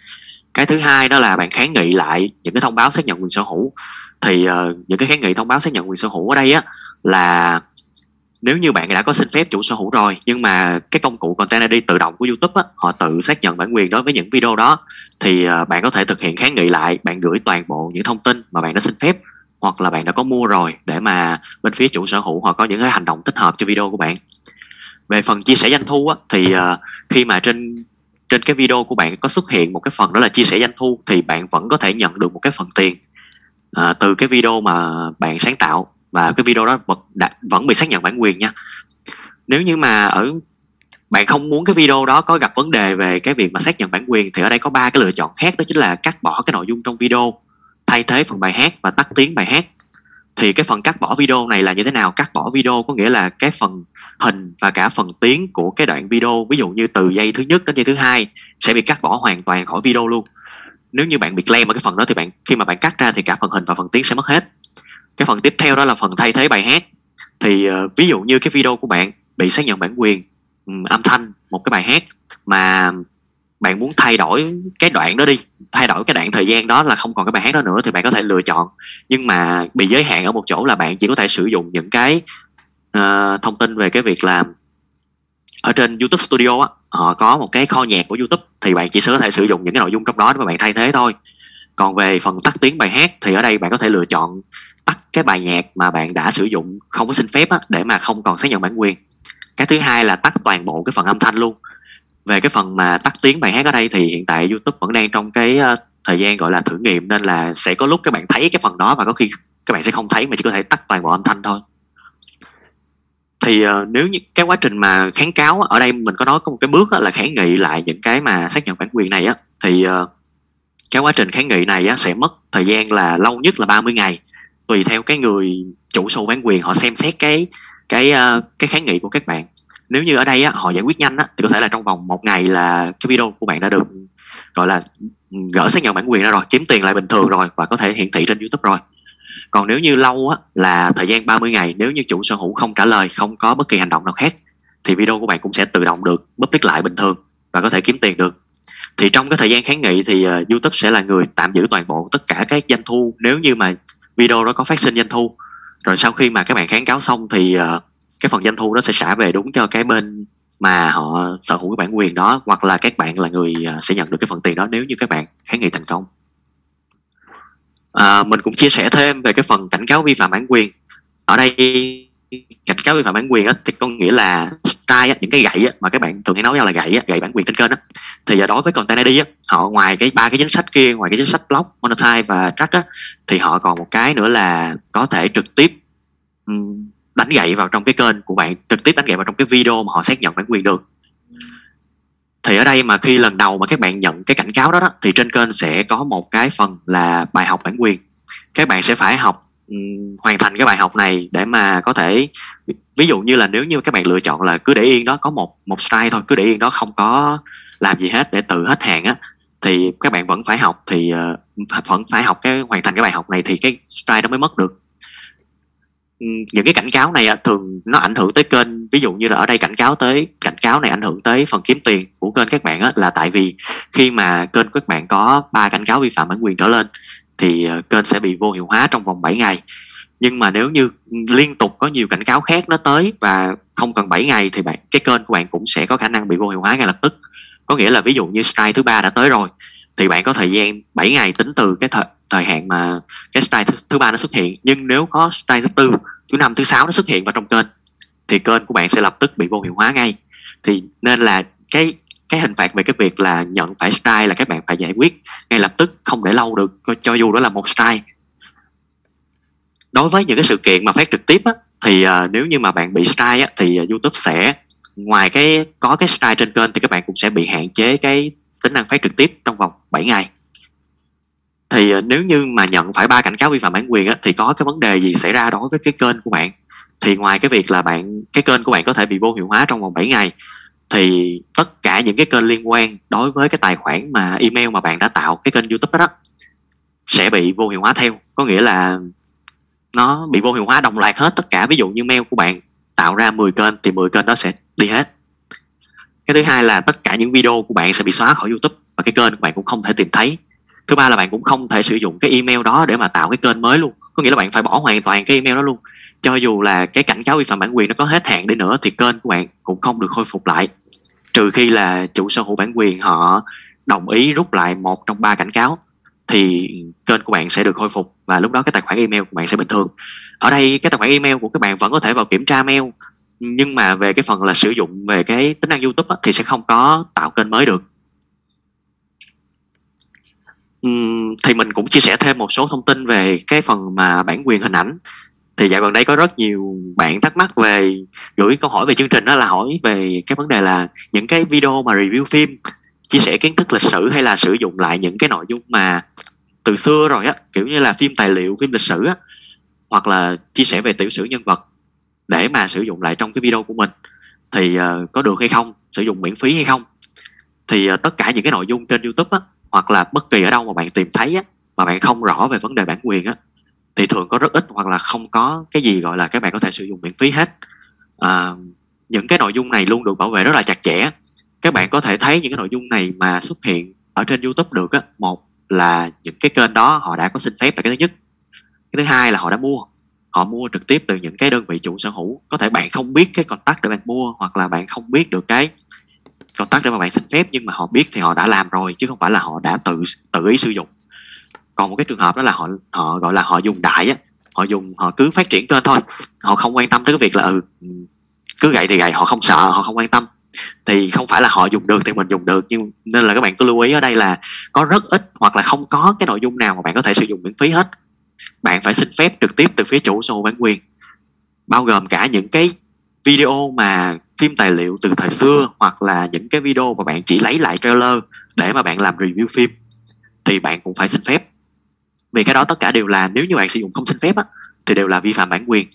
Cái thứ hai đó là bạn kháng nghị lại những cái thông báo xác nhận quyền sở hữu. Thì những cái kháng nghị thông báo xác nhận quyền sở hữu ở đây á, là nếu như bạn đã có xin phép chủ sở hữu rồi nhưng mà cái công cụ Content ID tự động của YouTube á, họ tự xác nhận bản quyền đối với những video đó, thì bạn có thể thực hiện kháng nghị lại, bạn gửi toàn bộ những thông tin mà bạn đã xin phép hoặc là bạn đã có mua rồi để mà bên phía chủ sở hữu họ có những cái hành động tích hợp cho video của bạn. Về phần chia sẻ doanh thu á, thì khi mà trên trên cái video của bạn có xuất hiện một cái phần đó là chia sẻ doanh thu, thì bạn vẫn có thể nhận được một cái phần tiền từ cái video mà bạn sáng tạo, và cái video đó vẫn bị xác nhận bản quyền nha. Nếu như mà bạn không muốn cái video đó có gặp vấn đề về cái việc mà xác nhận bản quyền, thì ở đây có 3 cái lựa chọn khác, đó chính là cắt bỏ cái nội dung trong video, thay thế phần bài hát và tắt tiếng bài hát. Thì cái phần cắt bỏ video này là như thế nào? Cắt bỏ video có nghĩa là cái phần hình và cả phần tiếng của cái đoạn video, ví dụ như từ giây thứ nhất đến giây thứ hai sẽ bị cắt bỏ hoàn toàn khỏi video luôn. Nếu như bạn bị claim ở cái phần đó thì khi mà bạn cắt ra thì cả phần hình và phần tiếng sẽ mất hết. Cái phần tiếp theo đó là phần thay thế bài hát. Thì ví dụ như cái video của bạn bị xác nhận bản quyền âm thanh một cái bài hát mà bạn muốn thay đổi cái đoạn đó đi, thay đổi cái đoạn thời gian đó là không còn cái bài hát đó nữa, thì bạn có thể lựa chọn, nhưng mà bị giới hạn ở một chỗ là bạn chỉ có thể sử dụng những cái thông tin về cái việc làm ở trên YouTube Studio á, họ có một cái kho nhạc của YouTube, thì bạn chỉ có thể sử dụng những cái nội dung trong đó để mà bạn thay thế thôi. Còn về phần tắt tiếng bài hát thì ở đây bạn có thể lựa chọn tắt cái bài nhạc mà bạn đã sử dụng không có xin phép á, để mà không còn xác nhận bản quyền. Cái thứ hai là tắt toàn bộ cái phần âm thanh luôn. Về cái phần mà tắt tiếng bài hát ở đây thì hiện tại YouTube vẫn đang trong cái thời gian gọi là thử nghiệm, nên là sẽ có lúc các bạn thấy cái phần đó và có khi các bạn sẽ không thấy, mà chỉ có thể tắt toàn bộ âm thanh thôi. Thì nếu như cái quá trình mà kháng cáo ở đây mình có nói có một cái bước là kháng nghị lại những cái mà xác nhận bản quyền này á, thì cái quá trình kháng nghị này á, sẽ mất thời gian là lâu nhất là 30 ngày. Tùy theo cái người chủ sở hữu bản quyền họ xem xét cái kháng nghị của các bạn. Nếu như ở đây á, họ giải quyết nhanh á, thì có thể là trong vòng 1 ngày là cái video của bạn đã được gọi là gỡ xác nhận bản quyền ra rồi, kiếm tiền lại bình thường rồi và có thể hiển thị trên YouTube rồi. Còn nếu như lâu á, là thời gian 30 ngày, nếu như chủ sở hữu không trả lời, không có bất kỳ hành động nào khác, thì video của bạn cũng sẽ tự động được public lại bình thường và có thể kiếm tiền được. Thì trong cái thời gian kháng nghị thì YouTube sẽ là người tạm giữ toàn bộ tất cả các doanh thu nếu như mà video đó có phát sinh doanh thu. Rồi sau khi mà các bạn kháng cáo xong thì cái phần doanh thu đó sẽ trả về đúng cho cái bên mà họ sở hữu cái bản quyền đó, hoặc là các bạn là người sẽ nhận được cái phần tiền đó nếu như các bạn kháng nghị thành công. Mình cũng chia sẻ thêm về cái phần cảnh cáo vi phạm bản quyền. Ở đây cảnh cáo vi phạm bản quyền thì có nghĩa là strike, những cái gậy mà các bạn thường hay nói ra là gậy bản quyền trên kênh. Thì đối với Content ID họ ngoài cái 3 cái chính sách kia, ngoài cái chính sách block, monetize và track thì họ còn một cái nữa là có thể trực tiếp đánh gậy vào trong cái kênh của bạn, trực tiếp đánh gậy vào trong cái video mà họ xác nhận bản quyền được. Thì ở đây mà khi lần đầu mà các bạn nhận cái cảnh cáo đó, thì trên kênh sẽ có một cái phần là bài học bản quyền. Các bạn sẽ phải học, hoàn thành cái bài học này để mà có thể, ví dụ như là nếu như các bạn lựa chọn là cứ để yên đó, có một strike thôi, cứ để yên đó không có làm gì hết để tự hết hàng á, thì các bạn vẫn phải học, thì vẫn phải học hoàn thành cái bài học này thì cái strike đó mới mất được. Những cái cảnh cáo này thường nó ảnh hưởng tới kênh, ví dụ như là ở đây cảnh cáo này ảnh hưởng tới phần kiếm tiền của kênh các bạn là tại vì khi mà kênh các bạn có 3 cảnh cáo vi phạm bản quyền trở lên thì kênh sẽ bị vô hiệu hóa trong vòng 7 ngày. Nhưng mà nếu như liên tục có nhiều cảnh cáo khác nó tới và không cần 7 ngày thì cái kênh của bạn cũng sẽ có khả năng bị vô hiệu hóa ngay lập tức. Có nghĩa là ví dụ như strike thứ 3 đã tới rồi thì bạn có thời gian 7 ngày tính từ cái thời hạn mà cái strike thứ 3 nó xuất hiện. Nhưng nếu có strike thứ 4, thứ 5, thứ 6 nó xuất hiện vào trong kênh thì kênh của bạn sẽ lập tức bị vô hiệu hóa ngay. Thì nên là cái hình phạt về cái việc là nhận phải strike là các bạn phải giải quyết ngay lập tức, không để lâu được, cho dù đó là một strike. Đối với những cái sự kiện mà phát trực tiếp thì nếu như mà bạn bị strike thì YouTube sẽ, ngoài có cái strike trên kênh thì các bạn cũng sẽ bị hạn chế cái tính năng phát trực tiếp trong vòng 7 ngày. Thì nếu như mà nhận phải 3 cảnh cáo vi phạm bản quyền thì có cái vấn đề gì xảy ra đối với cái kênh của bạn? Thì ngoài cái việc là cái kênh của bạn có thể bị vô hiệu hóa trong vòng 7 ngày thì tất cả những cái kênh liên quan đối với cái tài khoản mà email mà bạn đã tạo cái kênh YouTube đó sẽ bị vô hiệu hóa theo. Có nghĩa là nó bị vô hiệu hóa đồng loạt hết tất cả. Ví dụ như mail của bạn tạo ra 10 kênh thì 10 kênh đó sẽ đi hết. Cái thứ hai là tất cả những video của bạn sẽ bị xóa khỏi YouTube và cái kênh của bạn cũng không thể tìm thấy. Thứ ba là bạn cũng không thể sử dụng cái email đó để mà tạo cái kênh mới luôn. Có nghĩa là bạn phải bỏ hoàn toàn cái email đó luôn. Cho dù là cái cảnh cáo vi phạm bản quyền nó có hết hạn đi nữa thì kênh của bạn cũng không được khôi phục lại, trừ khi là chủ sở hữu bản quyền họ đồng ý rút lại 1 trong 3 cảnh cáo thì kênh của bạn sẽ được khôi phục và lúc đó cái tài khoản email của bạn sẽ bình thường. Ở đây cái tài khoản email của các bạn vẫn có thể vào kiểm tra mail, nhưng mà về cái phần là sử dụng về cái tính năng YouTube thì sẽ không có tạo kênh mới được. Thì mình cũng chia sẻ thêm một số thông tin về cái phần mà bản quyền hình ảnh. Thì dạo gần đây có rất nhiều bạn thắc mắc về, gửi câu hỏi về chương trình, đó là hỏi về cái vấn đề là những cái video mà review phim, chia sẻ kiến thức lịch sử hay là sử dụng lại những cái nội dung mà từ xưa rồi á, kiểu như là phim tài liệu, phim lịch sử á, hoặc là chia sẻ về tiểu sử nhân vật để mà sử dụng lại trong cái video của mình, thì có được hay không, sử dụng miễn phí hay không. Thì tất cả những cái nội dung trên YouTube á, hoặc là bất kỳ ở đâu mà bạn tìm thấy á, mà bạn không rõ về vấn đề bản quyền á, thì thường có rất ít hoặc là không có cái gì gọi là các bạn có thể sử dụng miễn phí hết. Những cái nội dung này luôn được bảo vệ rất là chặt chẽ. Các bạn có thể thấy những cái nội dung này mà xuất hiện ở trên YouTube được á, một là những cái kênh đó họ đã có xin phép là cái thứ nhất. Cái thứ hai là họ đã mua, họ mua trực tiếp từ những cái đơn vị chủ sở hữu. Có thể bạn không biết cái contact để bạn mua, hoặc là bạn không biết được cái contact để mà bạn xin phép, nhưng mà họ biết thì họ đã làm rồi, chứ không phải là họ đã tự ý sử dụng. Còn một cái trường hợp đó là họ gọi là họ dùng đại á, họ cứ phát triển kênh thôi, họ không quan tâm tới cái việc là cứ gậy thì gậy, họ không sợ, họ không quan tâm. Thì không phải là họ dùng được thì mình dùng được, nhưng nên là các bạn cứ lưu ý ở đây là có rất ít hoặc là không có cái nội dung nào mà bạn có thể sử dụng miễn phí hết. Bạn phải xin phép trực tiếp từ phía chủ sở hữu bản quyền, bao gồm cả những cái video mà phim tài liệu từ thời xưa, hoặc là những cái video mà bạn chỉ lấy lại trailer để mà bạn làm review phim, thì bạn cũng phải xin phép. Vì cái đó tất cả đều là, nếu như bạn sử dụng không xin phép á, thì đều là vi phạm bản quyền.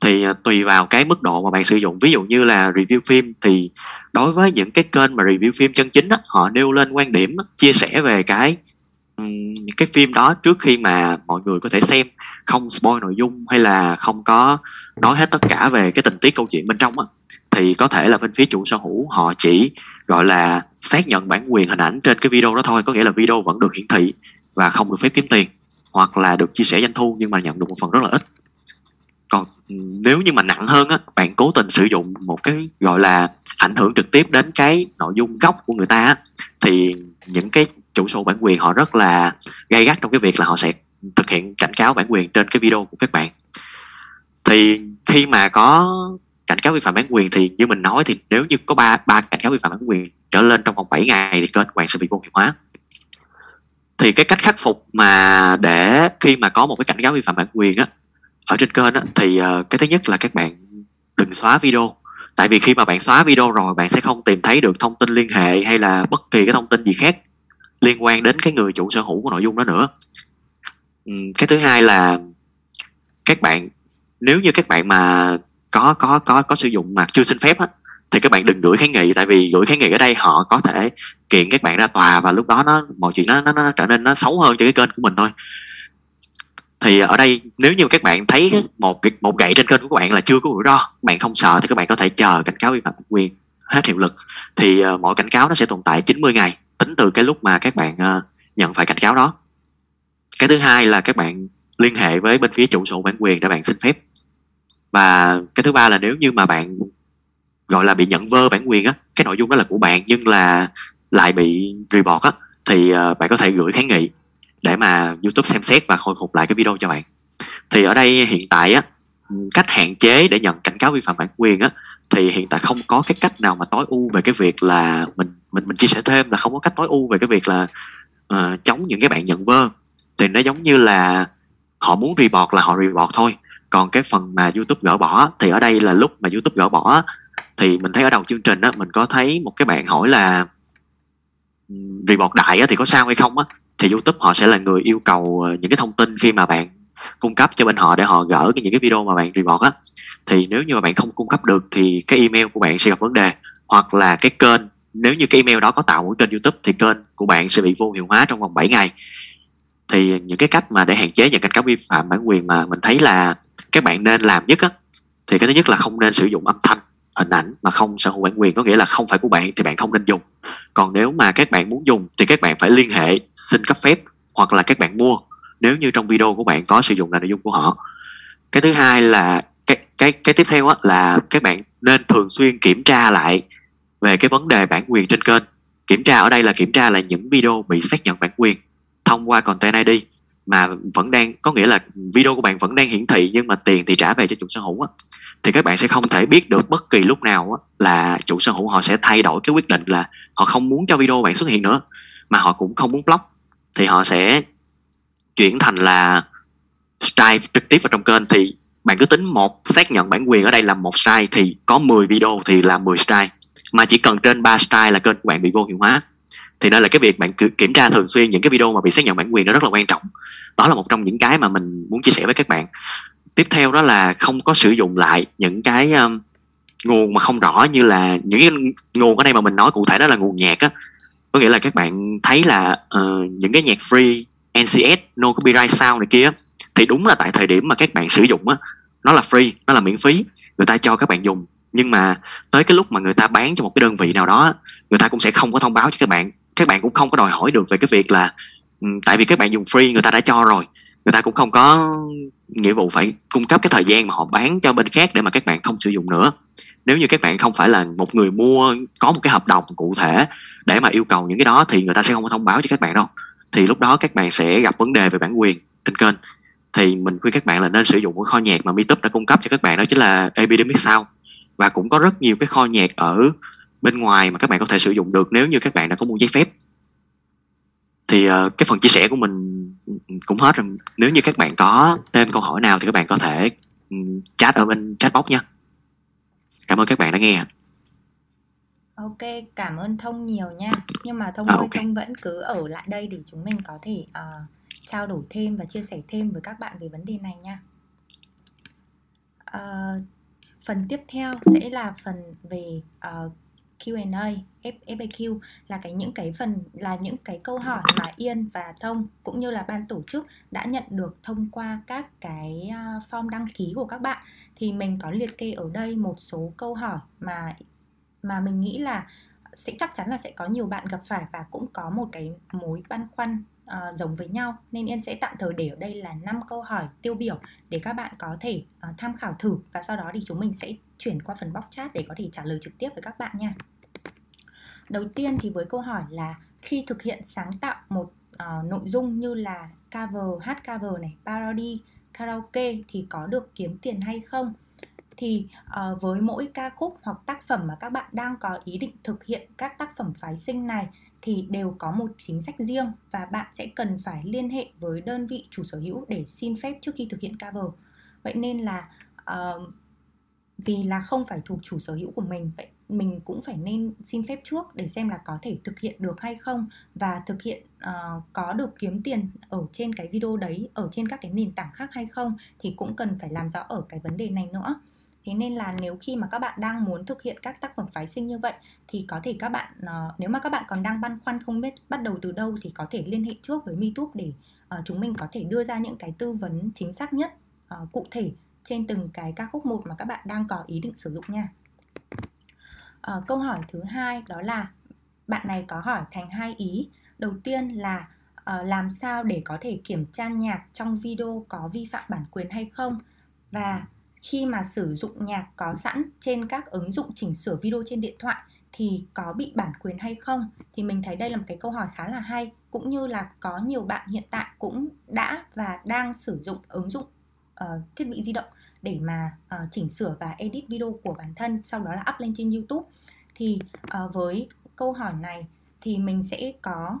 Thì tùy vào cái mức độ mà bạn sử dụng, ví dụ như là review phim, thì đối với những cái kênh mà review phim chân chính á, họ nêu lên quan điểm, chia sẻ về cái phim đó trước khi mà mọi người có thể xem, không spoil nội dung hay là không có nói hết tất cả về cái tình tiết câu chuyện bên trong á, thì có thể là bên phía chủ sở hữu họ chỉ gọi là xác nhận bản quyền hình ảnh trên cái video đó thôi, có nghĩa là video vẫn được hiển thị và không được phép kiếm tiền, hoặc là được chia sẻ doanh thu nhưng mà nhận được một phần rất là ít. Còn nếu như mà nặng hơn á, bạn cố tình sử dụng một cái gọi là ảnh hưởng trực tiếp đến cái nội dung gốc của người ta á, thì những cái chủ sở hữu bản quyền họ rất là gay gắt trong cái việc là họ sẽ thực hiện cảnh cáo bản quyền trên cái video của các bạn. Thì khi mà có cảnh cáo vi phạm bản quyền, thì như mình nói, thì nếu như có ba cảnh cáo vi phạm bản quyền trở lên trong vòng 7 ngày thì kênh của bạn sẽ bị vô hiệu hóa. Thì cái cách khắc phục mà để khi mà có một cái cảnh cáo vi phạm bản quyền á, ở trên kênh á, thì cái thứ nhất là các bạn đừng xóa video. Tại vì khi mà bạn xóa video rồi, bạn sẽ không tìm thấy được thông tin liên hệ hay là bất kỳ cái thông tin gì khác liên quan đến cái người chủ sở hữu của nội dung đó nữa. Cái thứ hai là các bạn, nếu như các bạn mà có sử dụng mà chưa xin phép á, thì các bạn đừng gửi kháng nghị. Tại vì gửi kháng nghị ở đây họ có thể kiện các bạn ra tòa, và lúc đó mọi chuyện nó trở nên nó xấu hơn cho cái kênh của mình thôi. Thì ở đây nếu như các bạn thấy một gậy trên kênh của các bạn là chưa có rủi ro, bạn không sợ, thì các bạn có thể chờ cảnh cáo vi phạm bản quyền hết hiệu lực. Thì mọi cảnh cáo nó sẽ tồn tại 90 ngày tính từ cái lúc mà các bạn nhận phải cảnh cáo đó. Cái thứ hai là các bạn liên hệ với bên phía chủ sở hữu bản quyền để bạn xin phép. Và cái thứ ba là nếu như mà bạn gọi là bị nhận vơ bản quyền á, cái nội dung đó là của bạn nhưng là lại bị report á, thì bạn có thể gửi kháng nghị để mà YouTube xem xét và khôi phục lại cái video cho bạn. Thì ở đây hiện tại á, cách hạn chế để nhận cảnh cáo vi phạm bản quyền á, thì hiện tại không có cái cách nào mà tối ưu về cái việc là mình chia sẻ thêm là không có cách tối ưu về cái việc là chống những cái bạn nhận vơ. Thì nó giống như là họ muốn report là họ report thôi. Còn cái phần mà YouTube gỡ bỏ, thì ở đây là lúc mà YouTube gỡ bỏ, thì mình thấy ở đầu chương trình á, mình có thấy một cái bạn hỏi là report đại á, thì có sao hay không á. Thì YouTube họ sẽ là người yêu cầu những cái thông tin khi mà bạn cung cấp cho bên họ để họ gỡ những cái video mà bạn report á. Thì nếu như mà bạn không cung cấp được thì cái email của bạn sẽ gặp vấn đề, hoặc là cái kênh, nếu như cái email đó có tạo một kênh YouTube thì kênh của bạn sẽ bị vô hiệu hóa trong vòng 7 ngày. Thì những cái cách mà để hạn chế những cảnh cáo vi phạm bản quyền mà mình thấy là các bạn nên làm nhất á, thì cái thứ nhất là không nên sử dụng âm thanh, hình ảnh mà không sở hữu bản quyền, có nghĩa là không phải của bạn thì bạn không nên dùng. Còn nếu mà các bạn muốn dùng thì các bạn phải liên hệ xin cấp phép, hoặc là các bạn mua nếu như trong video của bạn có sử dụng là nội dung của họ. Cái thứ hai là cái tiếp theo á, là các bạn nên thường xuyên kiểm tra lại về cái vấn đề bản quyền trên kênh. Kiểm tra ở đây là kiểm tra là những video bị xác nhận bản quyền thông qua Content ID mà vẫn đang, có nghĩa là video của bạn vẫn đang hiển thị nhưng mà tiền thì trả về cho chủ sở hữu á, thì các bạn sẽ không thể biết được bất kỳ lúc nào á, là chủ sở hữu họ sẽ thay đổi cái quyết định là họ không muốn cho video bạn xuất hiện nữa, mà họ cũng không muốn block. thì họ sẽ chuyển thành là strike trực tiếp vào trong kênh. Thì bạn cứ tính một xác nhận bản quyền ở đây là một strike, thì có 10 video thì là 10 strike, mà chỉ cần trên 3 strike là kênh của bạn bị vô hiệu hóa. Thì nên là cái việc bạn kiểm tra thường xuyên những cái video mà bị xác nhận bản quyền nó rất là quan trọng. Đó là một trong những cái mà mình muốn chia sẻ với các bạn. Tiếp theo đó là không có sử dụng lại những cái nguồn mà không rõ, như là những cái nguồn ở đây mà mình nói cụ thể đó là nguồn nhạc á. Có nghĩa là các bạn thấy là những cái nhạc free, NCS, no copyright sound này kia, thì đúng là tại thời điểm mà các bạn sử dụng á, nó là free, nó là miễn phí, người ta cho các bạn dùng. Nhưng mà tới cái lúc mà người ta bán cho một cái đơn vị nào đó, người ta cũng sẽ không có thông báo cho các bạn. Các bạn cũng không có đòi hỏi được về cái việc là tại vì các bạn dùng free người ta đã cho rồi, người ta cũng không có nghĩa vụ phải cung cấp cái thời gian mà họ bán cho bên khác để mà các bạn không sử dụng nữa. Nếu như các bạn không phải là một người mua có một cái hợp đồng cụ thể để mà yêu cầu những cái đó, thì người ta sẽ không có thông báo cho các bạn đâu. Thì lúc đó các bạn sẽ gặp vấn đề về bản quyền trên kênh. Thì mình khuyên các bạn là nên sử dụng cái kho nhạc mà MeTube đã cung cấp cho các bạn, đó chính là Epidemic Sound. Và cũng có rất nhiều cái kho nhạc ở bên ngoài mà các bạn có thể sử dụng được nếu như các bạn đã có mua giấy phép. Thì cái phần chia sẻ của mình cũng hết rồi. Nếu như các bạn có thêm câu hỏi nào thì các bạn có thể chat ở bên chat box nha. Cảm ơn các bạn đã nghe. Ok, cảm ơn Thông nhiều nha. Nhưng mà Thông ơi, okay. Thông vẫn cứ ở lại đây để chúng mình có thể trao đổi thêm và chia sẻ thêm với các bạn về vấn đề này nha. Phần tiếp theo sẽ là phần về Q&A, FAQ, là những cái câu hỏi mà Yên và Thông cũng như là ban tổ chức đã nhận được thông qua các cái form đăng ký của các bạn. Thì mình có liệt kê ở đây một số câu hỏi mà mình nghĩ là sẽ chắc chắn là sẽ có nhiều bạn gặp phải và cũng có một cái mối băn khoăn giống với nhau, nên Yên sẽ tạm thời để ở đây là 5 câu hỏi tiêu biểu để các bạn có thể tham khảo thử, và sau đó thì chúng mình sẽ chuyển qua phần box chat để có thể trả lời trực tiếp với các bạn nha. Đầu tiên thì với câu hỏi là khi thực hiện sáng tạo một nội dung như là cover, hát cover này, parody, karaoke thì có được kiếm tiền hay không? Thì với mỗi ca khúc hoặc tác phẩm mà các bạn đang có ý định thực hiện các tác phẩm phái sinh này thì đều có một chính sách riêng, và bạn sẽ cần phải liên hệ với đơn vị chủ sở hữu để xin phép trước khi thực hiện cover. Vậy nên là vì là không phải thuộc chủ sở hữu của mình, vậy mình cũng phải nên xin phép trước để xem là có thể thực hiện được hay không, và thực hiện có được kiếm tiền ở trên cái video đấy, ở trên các cái nền tảng khác hay không thì cũng cần phải làm rõ ở cái vấn đề này nữa. Thế nên là nếu khi mà các bạn đang muốn thực hiện các tác phẩm phái sinh như vậy thì có thể các bạn, nếu mà các bạn còn đang băn khoăn không biết bắt đầu từ đâu thì có thể liên hệ trước với MeTube để chúng mình có thể đưa ra những cái tư vấn chính xác nhất, cụ thể trên từng cái ca khúc một mà các bạn đang có ý định sử dụng nha. Câu hỏi thứ hai đó là bạn này có hỏi thành hai ý. Đầu tiên là làm sao để có thể kiểm tra nhạc trong video có vi phạm bản quyền hay không, và khi mà sử dụng nhạc có sẵn trên các ứng dụng chỉnh sửa video trên điện thoại thì có bị bản quyền hay không? Thì mình thấy đây là một cái câu hỏi khá là hay, cũng như là có nhiều bạn hiện tại cũng đã và đang sử dụng ứng dụng thiết bị di động để mà chỉnh sửa và edit video của bản thân, sau đó là up lên trên YouTube. Thì với câu hỏi này thì mình sẽ có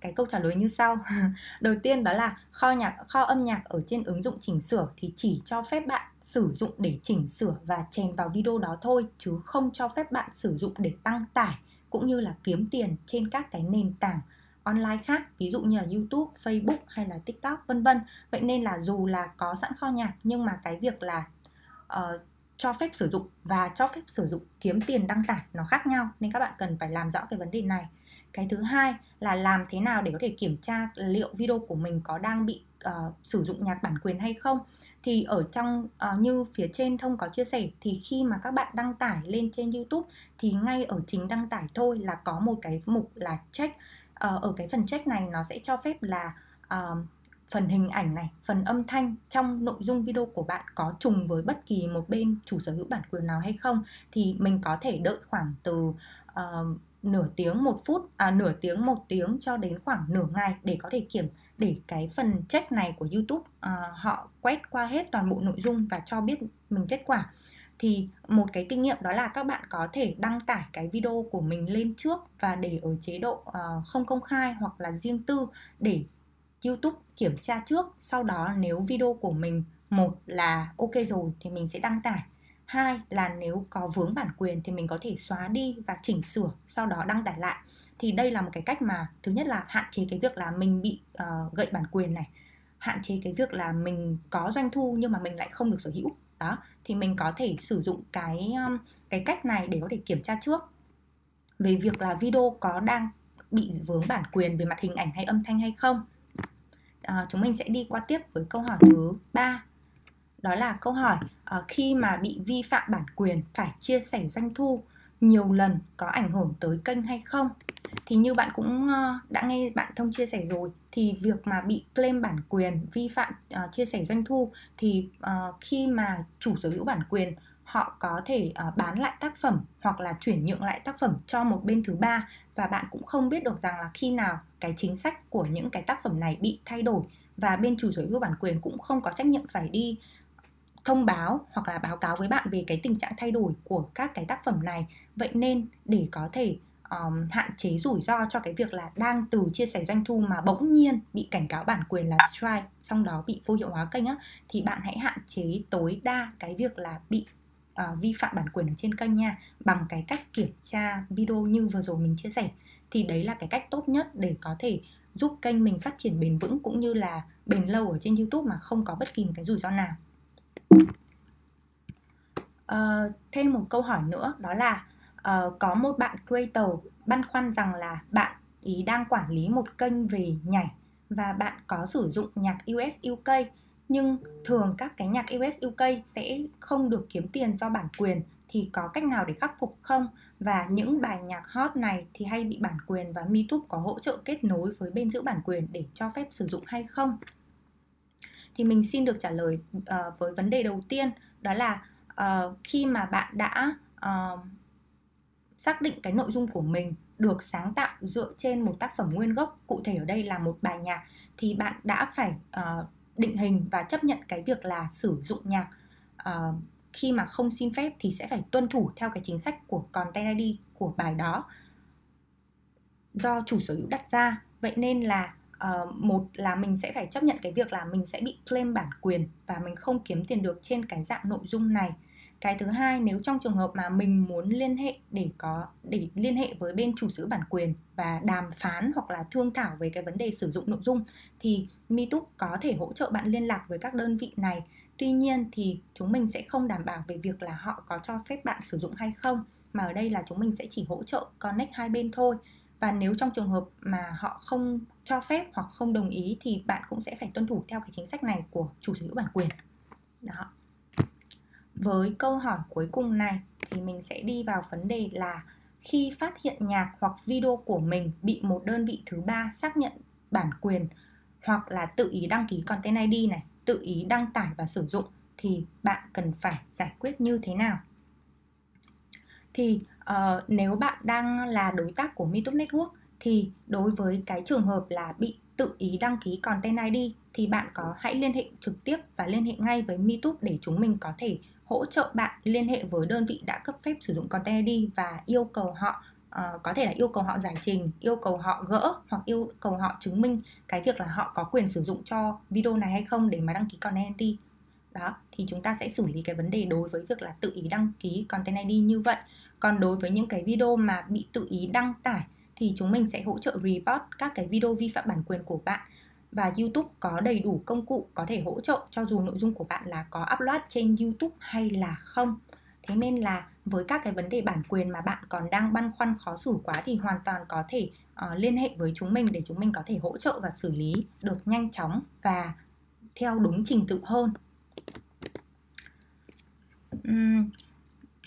cái câu trả lời như sau. Đầu tiên đó là kho âm nhạc ở trên ứng dụng chỉnh sửa thì chỉ cho phép bạn sử dụng để chỉnh sửa và chèn vào video đó thôi, chứ không cho phép bạn sử dụng để đăng tải cũng như là kiếm tiền trên các cái nền tảng online khác, ví dụ như là YouTube, Facebook hay là TikTok vân vân. Vậy nên là dù là có sẵn kho nhạc nhưng mà cái việc là cho phép sử dụng và cho phép sử dụng kiếm tiền đăng tải nó khác nhau, nên các bạn cần phải làm rõ cái vấn đề này. Cái thứ hai là làm thế nào để có thể kiểm tra liệu video của mình có đang bị sử dụng nhạc bản quyền hay không. Thì ở trong như phía trên Thông có chia sẻ, thì khi mà các bạn đăng tải lên trên YouTube thì ngay ở chính đăng tải thôi là có một cái mục là check. Ở cái phần check này nó sẽ cho phép là phần hình ảnh này, phần âm thanh trong nội dung video của bạn có trùng với bất kỳ một bên chủ sở hữu bản quyền nào hay không. Thì mình có thể đợi khoảng từ nửa tiếng, 1 tiếng cho đến khoảng nửa ngày để có thể để cái phần check này của YouTube họ quét qua hết toàn bộ nội dung và cho biết mình kết quả. thì một cái kinh nghiệm đó là các bạn có thể đăng tải cái video của mình lên trước và để ở chế độ không công khai hoặc là riêng tư để YouTube kiểm tra trước. Sau đó nếu video của mình một là ok rồi thì mình sẽ đăng tải, hai là nếu có vướng bản quyền thì mình có thể xóa đi và chỉnh sửa sau đó đăng tải lại. Thì đây là một cái cách mà thứ nhất là hạn chế cái việc là mình bị gậy bản quyền này, hạn chế cái việc là mình có doanh thu nhưng mà mình lại không được sở hữu. Đó, thì mình có thể sử dụng cái cách này để có thể kiểm tra trước về việc là video có đang bị vướng bản quyền về mặt hình ảnh hay âm thanh hay không. Chúng mình sẽ đi qua tiếp với câu hỏi thứ 3. Đó là câu hỏi khi mà bị vi phạm bản quyền phải chia sẻ doanh thu nhiều lần có ảnh hưởng tới kênh hay không? Thì như bạn cũng đã nghe bạn Thông chia sẻ rồi, thì việc mà bị claim bản quyền, vi phạm chia sẻ doanh thu thì khi mà chủ sở hữu bản quyền họ có thể bán lại tác phẩm hoặc là chuyển nhượng lại tác phẩm cho một bên thứ ba, và bạn cũng không biết được rằng là khi nào cái chính sách của những cái tác phẩm này bị thay đổi, và bên chủ sở hữu bản quyền cũng không có trách nhiệm phải đi thông báo hoặc là báo cáo với bạn về cái tình trạng thay đổi của các cái tác phẩm này. Vậy nên để có thể hạn chế rủi ro cho cái việc là đang từ chia sẻ doanh thu mà bỗng nhiên bị cảnh cáo bản quyền là strike, xong đó bị vô hiệu hóa kênh á, thì bạn hãy hạn chế tối đa cái việc là bị vi phạm bản quyền ở trên kênh nha, bằng cái cách kiểm tra video như vừa rồi mình chia sẻ. Thì đấy là cái cách tốt nhất để có thể giúp kênh mình phát triển bền vững cũng như là bền lâu ở trên YouTube mà không có bất kỳ một cái rủi ro nào. Thêm một câu hỏi nữa, đó là có một bạn creator băn khoăn rằng là bạn ý đang quản lý một kênh về nhảy và bạn có sử dụng nhạc US UK, nhưng thường các cái nhạc US UK sẽ không được kiếm tiền do bản quyền, thì có cách nào để khắc phục không? Và những bài nhạc hot này thì hay bị bản quyền, và MeTube có hỗ trợ kết nối với bên giữ bản quyền để cho phép sử dụng hay không? Thì mình xin được trả lời với vấn đề đầu tiên, đó là khi mà bạn đã xác định cái nội dung của mình được sáng tạo dựa trên một tác phẩm nguyên gốc, cụ thể ở đây là một bài nhạc, thì bạn đã phải định hình và chấp nhận cái việc là sử dụng nhạc khi mà không xin phép thì sẽ phải tuân thủ theo cái chính sách của Content ID của bài đó do chủ sở hữu đặt ra. Vậy nên là một là mình sẽ phải chấp nhận cái việc là mình sẽ bị claim bản quyền và mình không kiếm tiền được trên cái dạng nội dung này. Cái thứ hai, nếu trong trường hợp mà mình muốn liên hệ để liên hệ với bên chủ sở hữu bản quyền và đàm phán hoặc là thương thảo về cái vấn đề sử dụng nội dung, thì MeTube có thể hỗ trợ bạn liên lạc với các đơn vị này. Tuy nhiên thì chúng mình sẽ không đảm bảo về việc là họ có cho phép bạn sử dụng hay không, mà ở đây là chúng mình sẽ chỉ hỗ trợ connect hai bên thôi. Và nếu trong trường hợp mà họ không cho phép hoặc không đồng ý thì bạn cũng sẽ phải tuân thủ theo cái chính sách này của chủ sở hữu bản quyền. Đó. Với câu hỏi cuối cùng này thì mình sẽ đi vào vấn đề là khi phát hiện nhạc hoặc video của mình bị một đơn vị thứ ba xác nhận bản quyền hoặc là tự ý đăng ký Content ID này, tự ý đăng tải và sử dụng, thì bạn cần phải giải quyết như thế nào? Thì nếu bạn đang là đối tác của MeTube Network thì đối với cái trường hợp là bị tự ý đăng ký Content ID thì bạn hãy liên hệ trực tiếp và liên hệ ngay với MeTube để chúng mình có thể hỗ trợ bạn liên hệ với đơn vị đã cấp phép sử dụng Content ID và yêu cầu họ có thể là yêu cầu họ giải trình, yêu cầu họ gỡ hoặc yêu cầu họ chứng minh cái việc là họ có quyền sử dụng cho video này hay không để mà đăng ký Content ID. Đó, thì chúng ta sẽ xử lý cái vấn đề đối với việc là tự ý đăng ký Content ID như vậy. Còn đối với những cái video mà bị tự ý đăng tải thì chúng mình sẽ hỗ trợ report các cái video vi phạm bản quyền của bạn, và YouTube có đầy đủ công cụ có thể hỗ trợ cho dù nội dung của bạn là có upload trên YouTube hay là không. Thế nên là với các cái vấn đề bản quyền mà bạn còn đang băn khoăn khó xử quá thì hoàn toàn có thể liên hệ với chúng mình để chúng mình có thể hỗ trợ và xử lý được nhanh chóng và theo đúng trình tự hơn.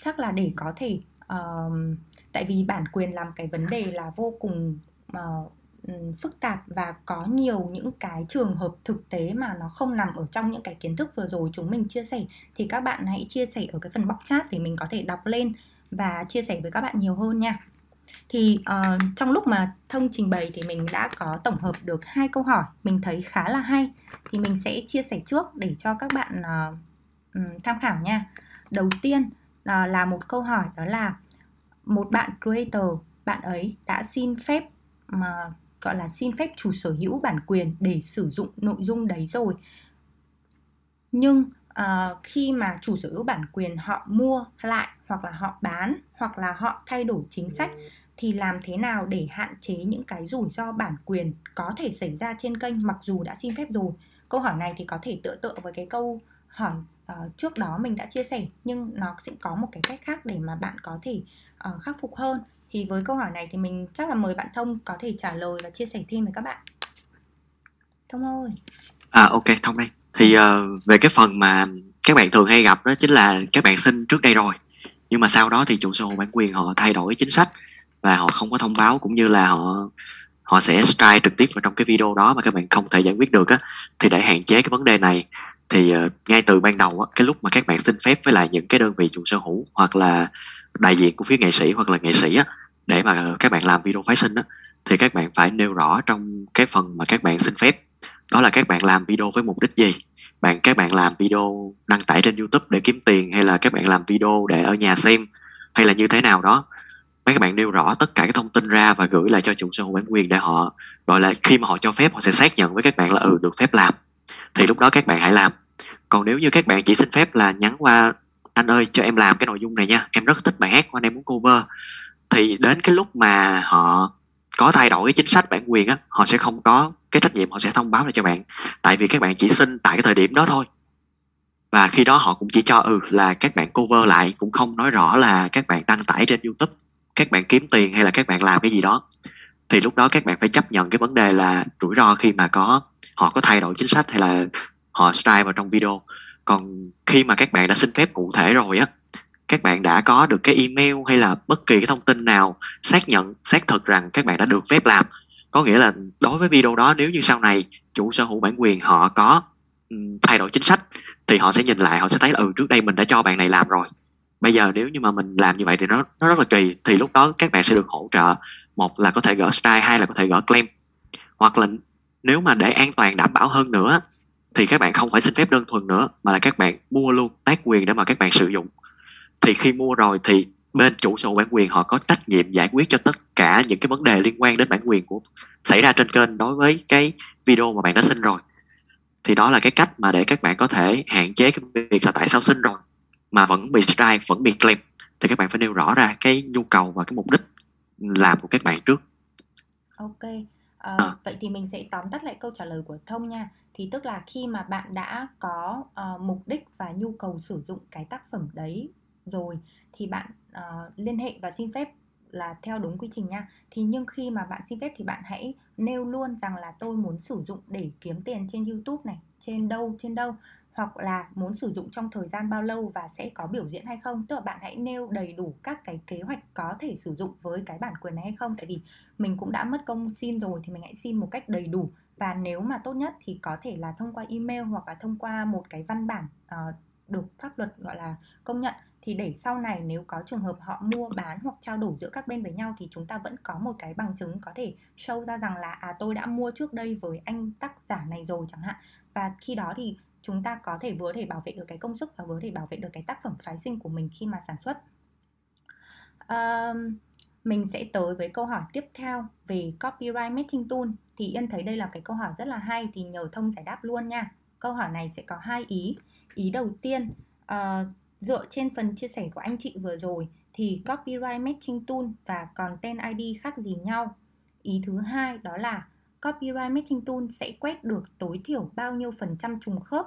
Chắc là để có thể tại vì bản quyền làm cái vấn đề là vô cùng phức tạp và có nhiều những cái trường hợp thực tế mà nó không nằm ở trong những cái kiến thức vừa rồi chúng mình chia sẻ, thì các bạn hãy chia sẻ ở cái phần box chat để mình có thể đọc lên và chia sẻ với các bạn nhiều hơn nha. Thì trong lúc mà Thông trình bày thì mình đã có tổng hợp được 2 câu hỏi mình thấy khá là hay, thì mình sẽ chia sẻ trước để cho các bạn tham khảo nha. Đầu tiên là một câu hỏi, đó là một bạn creator, bạn ấy đã xin phép, mà gọi là xin phép chủ sở hữu bản quyền để sử dụng nội dung đấy rồi. Nhưng khi mà chủ sở hữu bản quyền họ mua lại hoặc là họ bán hoặc là họ thay đổi chính sách, thì làm thế nào để hạn chế những cái rủi ro bản quyền có thể xảy ra trên kênh mặc dù đã xin phép rồi? Câu hỏi này thì có thể tựa với cái câu hỏi trước đó mình đã chia sẻ, nhưng nó sẽ có một cái cách khác để mà bạn có thể khắc phục hơn. Thì với câu hỏi này thì mình chắc là mời bạn Thông có thể trả lời và chia sẻ thêm với các bạn. Thông ơi. Ok, Thông đây. Thì về cái phần mà các bạn thường hay gặp đó chính là các bạn xin trước đây rồi, nhưng mà sau đó thì chủ sở hữu bản quyền họ thay đổi chính sách và họ không có thông báo, cũng như là họ sẽ strike trực tiếp vào trong cái video đó mà các bạn không thể giải quyết được á. Thì để hạn chế cái vấn đề này thì ngay từ ban đầu á, cái lúc mà các bạn xin phép với lại những cái đơn vị chủ sở hữu hoặc là đại diện của phía nghệ sĩ hoặc là nghệ sĩ á, để mà các bạn làm video phái sinh á, thì các bạn phải nêu rõ trong cái phần mà các bạn xin phép, đó là các bạn làm video với mục đích gì. Các bạn làm video đăng tải trên YouTube để kiếm tiền, hay là các bạn làm video để ở nhà xem, hay là như thế nào đó. Các bạn nêu rõ tất cả cái thông tin ra và gửi lại cho chủ sở hữu bản quyền để họ, gọi là khi mà họ cho phép họ sẽ xác nhận với các bạn là được phép làm, thì lúc đó các bạn hãy làm. Còn nếu như các bạn chỉ xin phép là nhắn qua anh ơi cho em làm cái nội dung này nha, em rất thích bài hát của anh, em muốn cover, thì đến cái lúc mà họ có thay đổi cái chính sách bản quyền á, họ sẽ không có cái trách nhiệm, họ sẽ thông báo lại cho bạn, tại vì các bạn chỉ xin tại cái thời điểm đó thôi. Và khi đó họ cũng chỉ cho là các bạn cover lại, cũng không nói rõ là các bạn đăng tải trên YouTube, các bạn kiếm tiền hay là các bạn làm cái gì đó. Thì lúc đó các bạn phải chấp nhận cái vấn đề là rủi ro khi mà họ có thay đổi chính sách hay là họ strike vào trong video. Còn khi mà các bạn đã xin phép cụ thể rồi á, các bạn đã có được cái email hay là bất kỳ cái thông tin nào xác thực rằng các bạn đã được phép làm. Có nghĩa là đối với video đó, nếu như sau này chủ sở hữu bản quyền họ có thay đổi chính sách thì họ sẽ nhìn lại, họ sẽ thấy là trước đây mình đã cho bạn này làm rồi, bây giờ nếu như mà mình làm như vậy thì nó rất là kỳ. Thì lúc đó các bạn sẽ được hỗ trợ, một là có thể gỡ strike, hai là có thể gỡ claim. Hoặc là nếu mà để an toàn đảm bảo hơn nữa thì các bạn không phải xin phép đơn thuần nữa, mà là các bạn mua luôn tác quyền để mà các bạn sử dụng. Thì khi mua rồi thì bên chủ sở hữu bản quyền họ có trách nhiệm giải quyết cho tất cả những cái vấn đề liên quan đến bản quyền xảy ra trên kênh đối với cái video mà bạn đã xin rồi. Thì đó là cái cách mà để các bạn có thể hạn chế cái việc là tại sao xin rồi mà vẫn bị strike, vẫn bị claim. Thì các bạn phải nêu rõ ra cái nhu cầu và cái mục đích làm của các bạn trước. Ok, vậy thì mình sẽ tóm tắt lại câu trả lời của Thông nha. Thì tức là khi mà bạn đã có mục đích và nhu cầu sử dụng cái tác phẩm đấy rồi thì bạn liên hệ và xin phép là theo đúng quy trình nha. Thì nhưng khi mà bạn xin phép thì bạn hãy nêu luôn rằng là tôi muốn sử dụng để kiếm tiền trên YouTube này, trên đâu, hoặc là muốn sử dụng trong thời gian bao lâu và sẽ có biểu diễn hay không. Tức là bạn hãy nêu đầy đủ các cái kế hoạch có thể sử dụng với cái bản quyền này hay không. Tại vì mình cũng đã mất công xin rồi thì mình hãy xin một cách đầy đủ. Và nếu mà tốt nhất thì có thể là thông qua email hoặc là thông qua một cái văn bản được pháp luật gọi là công nhận. Thì để sau này nếu có trường hợp họ mua bán hoặc trao đổi giữa các bên với nhau thì chúng ta vẫn có một cái bằng chứng có thể show ra rằng là tôi đã mua trước đây với anh tác giả này rồi chẳng hạn. Và khi đó thì chúng ta có thể vừa thể bảo vệ được cái công sức và vừa thể bảo vệ được cái tác phẩm phái sinh của mình khi mà sản xuất. Mình sẽ tới với câu hỏi tiếp theo về Copyright Matching Tool. Thì Yên thấy đây là cái câu hỏi rất là hay, thì nhờ Thông giải đáp luôn nha. Câu hỏi này sẽ có hai ý. Ý đầu tiên, dựa trên phần chia sẻ của anh chị vừa rồi thì Copyright Matching Tool và Content ID khác gì nhau? Ý thứ hai đó là Copyright Matching Tool sẽ quét được tối thiểu bao nhiêu % trùng khớp?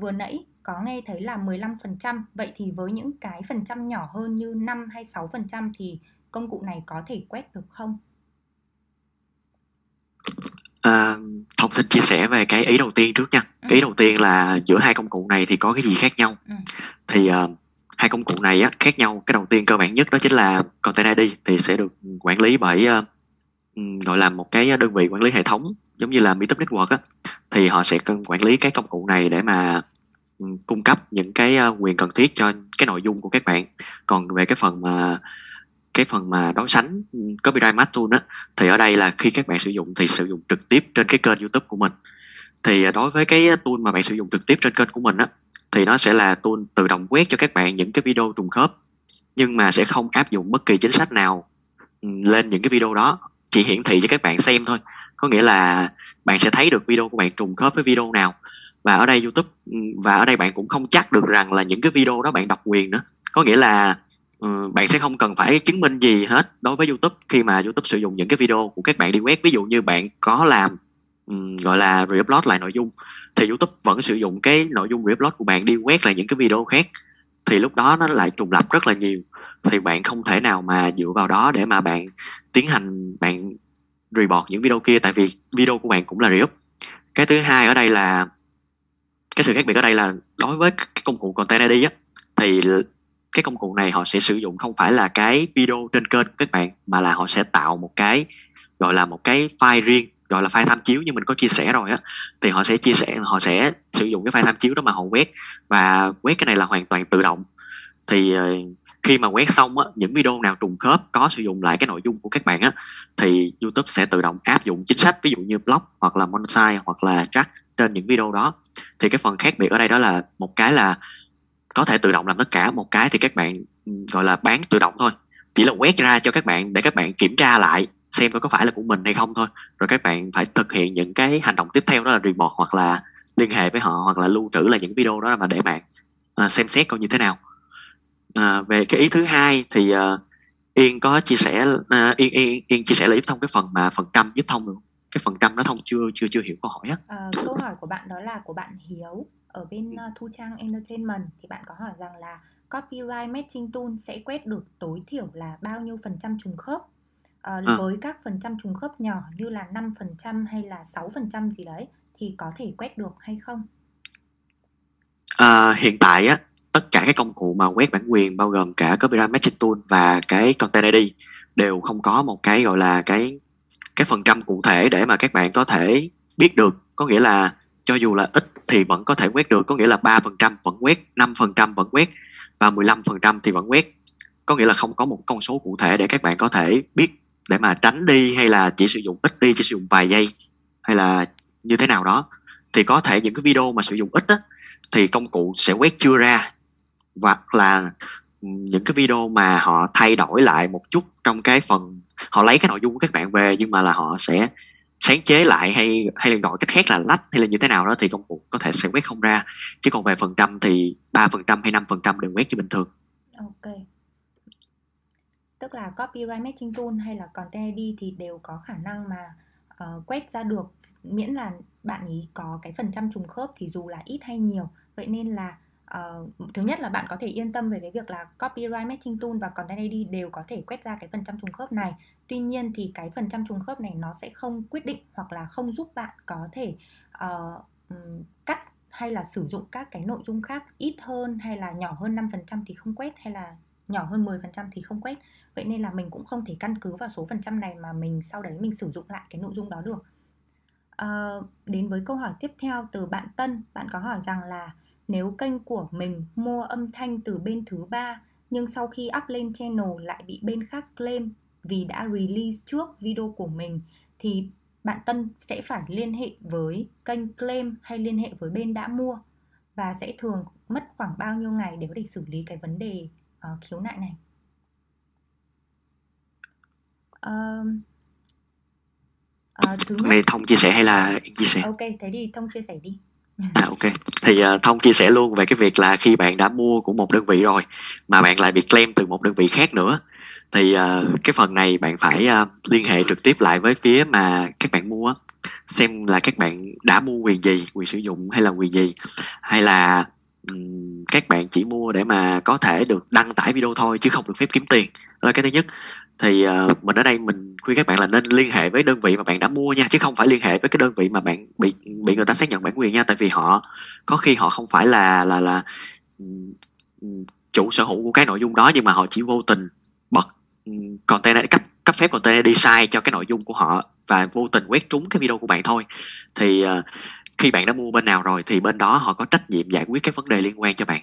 Vừa nãy có nghe thấy là 15%. Vậy thì với những cái phần trăm nhỏ hơn như 5 hay 6% thì công cụ này có thể quét được không? Thông tin chia sẻ về cái ý đầu tiên trước nha. Cái ý đầu tiên là giữa hai công cụ này thì có cái gì khác nhau? Thì hai công cụ này á, khác nhau. Cái đầu tiên cơ bản nhất đó chính là Content ID thì sẽ được quản lý bởi gọi là một cái đơn vị quản lý hệ thống giống như là MeTube Network á, thì họ sẽ quản lý cái công cụ này để mà cung cấp những cái quyền cần thiết cho cái nội dung của các bạn. Còn về cái phần mà đối sánh Copyright Matching Tool á, thì ở đây là khi các bạn sử dụng thì sử dụng trực tiếp trên cái kênh YouTube của mình. Thì đối với cái tool mà bạn sử dụng trực tiếp trên kênh của mình á, thì nó sẽ là tool tự động quét cho các bạn những cái video trùng khớp, nhưng mà sẽ không áp dụng bất kỳ chính sách nào lên những cái video đó, chỉ hiển thị cho các bạn xem thôi. Có nghĩa là bạn sẽ thấy được video của bạn trùng khớp với video nào. Và ở đây YouTube, và ở đây bạn cũng không chắc được rằng là những cái video đó bạn độc quyền nữa. Có nghĩa là bạn sẽ không cần phải chứng minh gì hết đối với YouTube khi mà YouTube sử dụng những cái video của các bạn đi quét. Ví dụ như bạn có làm gọi là re-upload lại nội dung, thì YouTube vẫn sử dụng cái nội dung re-upload của bạn đi quét lại những cái video khác, thì lúc đó nó lại trùng lặp rất là nhiều. Thì bạn không thể nào mà dựa vào đó để mà bạn tiến hành, bạn report những video kia, tại vì video của bạn cũng là re-up. Cái thứ hai ở đây là cái sự khác biệt ở đây là đối với cái công cụ Content ID á, thì cái công cụ này họ sẽ sử dụng không phải là cái video trên kênh của các bạn, mà là họ sẽ tạo một cái gọi là một cái file riêng, gọi là file tham chiếu như mình có chia sẻ rồi á. Thì họ sẽ chia sẻ, họ sẽ sử dụng cái file tham chiếu đó mà họ quét, và quét cái này là hoàn toàn tự động. Thì khi mà quét xong á, những video nào trùng khớp có sử dụng lại cái nội dung của các bạn á, thì YouTube sẽ tự động áp dụng chính sách, ví dụ như block hoặc là monetize hoặc là track trên những video đó. Thì cái phần khác biệt ở đây đó là một cái là có thể tự động làm tất cả, một cái thì các bạn gọi là bán tự động thôi, chỉ là quét ra cho các bạn để các bạn kiểm tra lại xem có phải là của mình hay không thôi. Rồi các bạn phải thực hiện những cái hành động tiếp theo, đó là report hoặc là liên hệ với họ, hoặc là lưu trữ là những video đó mà để bạn xem xét coi như thế nào. Về cái ý thứ hai thì Yên có chia sẻ, Yên chia sẻ là giúp Thông cái phần mà phần trăm, giúp Thông được cái phần trăm đó. Thông chưa hiểu câu hỏi á. Câu hỏi của bạn đó là của bạn Hiếu ở bên Thu Trang Entertainment, thì bạn có hỏi rằng là Copyright Matching Tool sẽ quét được tối thiểu là bao nhiêu phần trăm trùng khớp với các phần trăm trùng khớp nhỏ như là 5% hay là 6% gì đấy thì có thể quét được hay không? Hiện tại á, tất cả các công cụ mà quét bản quyền bao gồm cả Copyright Matching Tool và cái Content ID đều không có một cái gọi là cái phần trăm cụ thể để mà các bạn có thể biết được. Có nghĩa là cho dù là ít thì vẫn có thể quét được. Có nghĩa là 3% vẫn quét, 5% vẫn quét và 15% thì vẫn quét. Có nghĩa là không có một con số cụ thể để các bạn có thể biết, để mà tránh đi hay là chỉ sử dụng ít đi, chỉ sử dụng vài giây hay là như thế nào đó. Thì có thể những cái video mà sử dụng ít á, thì công cụ sẽ quét chưa ra, hoặc là những cái video mà họ thay đổi lại một chút trong cái phần, họ lấy cái nội dung của các bạn về nhưng mà là họ sẽ sáng chế lại hay là gọi cách khác là lách hay là như thế nào đó, thì công cụ có thể sẽ quét không ra. Chứ còn về phần trăm thì 3% hay 5% đều quét như bình thường. Ok, tức là Copyright Matching Tool hay là Content ID thì đều có khả năng mà quét ra được, miễn là bạn ý có cái phần trăm trùng khớp thì dù là ít hay nhiều. Vậy nên là thứ nhất là bạn có thể yên tâm về cái việc là Copyright Matching Tool và Content ID đều có thể quét ra cái phần trăm trùng khớp này. Tuy nhiên thì cái phần trăm trùng khớp này nó sẽ không quyết định hoặc là không giúp bạn có thể cắt hay là sử dụng các cái nội dung khác ít hơn hay là nhỏ hơn 5% thì không quét, hay là nhỏ hơn 10% thì không quét. Vậy nên là mình cũng không thể căn cứ vào số phần trăm này mà mình sau đấy mình sử dụng lại cái nội dung đó được. Đến với câu hỏi tiếp theo từ bạn Tân. Bạn có hỏi rằng là nếu kênh của mình mua âm thanh từ bên thứ ba nhưng sau khi up lên channel lại bị bên khác claim vì đã release trước video của mình, thì bạn Tân sẽ phải liên hệ với kênh claim hay liên hệ với bên đã mua, và sẽ thường mất khoảng bao nhiêu ngày để xử lý cái vấn đề khiếu nại này? Thứ này Thông chia sẻ hay là chia sẻ? Ok, thế thì Thông chia sẻ đi. Ok, thì Thông chia sẻ luôn về cái việc là khi bạn đã mua của một đơn vị rồi mà bạn lại bị claim từ một đơn vị khác nữa, thì cái phần này bạn phải liên hệ trực tiếp lại với phía mà các bạn mua, xem là các bạn đã mua quyền gì, quyền sử dụng hay là quyền gì, hay là các bạn chỉ mua để mà có thể được đăng tải video thôi chứ không được phép kiếm tiền. Đó là cái thứ nhất. Thì mình ở đây mình khuyên các bạn là nên liên hệ với đơn vị mà bạn đã mua nha, chứ không phải liên hệ với cái đơn vị mà bạn bị người ta xác nhận bản quyền nha. Tại vì họ có khi họ không phải là chủ sở hữu của cái nội dung đó, nhưng mà họ chỉ vô tình bật content, cấp phép content ID sai cho cái nội dung của họ và vô tình quét trúng cái video của bạn thôi. Thì khi bạn đã mua bên nào rồi thì bên đó họ có trách nhiệm giải quyết cái vấn đề liên quan cho bạn,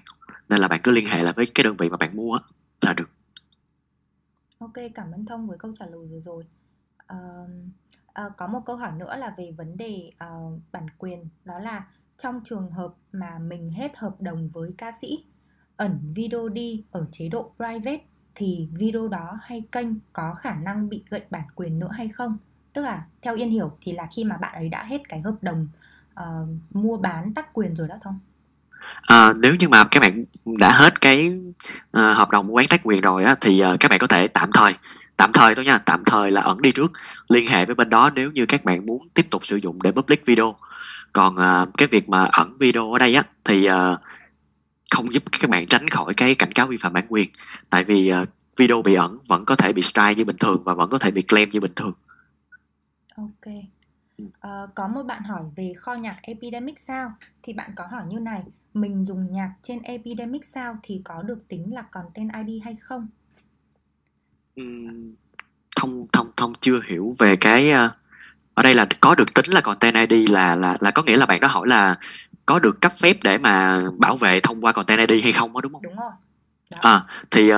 nên là bạn cứ liên hệ là với cái đơn vị mà bạn mua là được. Ok, cảm ơn Thông với câu trả lời vừa rồi. Có một câu hỏi nữa là về vấn đề bản quyền, đó là trong trường hợp mà mình hết hợp đồng với ca sĩ, ẩn video đi ở chế độ private thì video đó hay kênh có khả năng bị gậy bản quyền nữa hay không? Tức là theo Yên hiểu thì là khi mà bạn ấy đã hết cái hợp đồng mua bán tác quyền rồi đó Thông. Nếu như mà các bạn đã hết cái hợp đồng quán tác quyền rồi á, thì các bạn có thể tạm thời thôi nha, tạm thời là ẩn đi trước, liên hệ với bên đó nếu như các bạn muốn tiếp tục sử dụng để public video. Còn cái việc mà ẩn video ở đây á thì không giúp các bạn tránh khỏi cái cảnh cáo vi phạm bản quyền, tại vì video bị ẩn vẫn có thể bị strike như bình thường và vẫn có thể bị claim như bình thường. Ok. Có một bạn hỏi về kho nhạc Epidemic Sound thì bạn có hỏi như này: mình dùng nhạc trên Epidemic Sound thì có được tính là Content ID hay không? Thông chưa hiểu về cái ở đây là có được tính là Content ID là có nghĩa là bạn đó hỏi là có được cấp phép để mà bảo vệ thông qua Content ID hay không đó, đúng không? Đúng rồi. Thì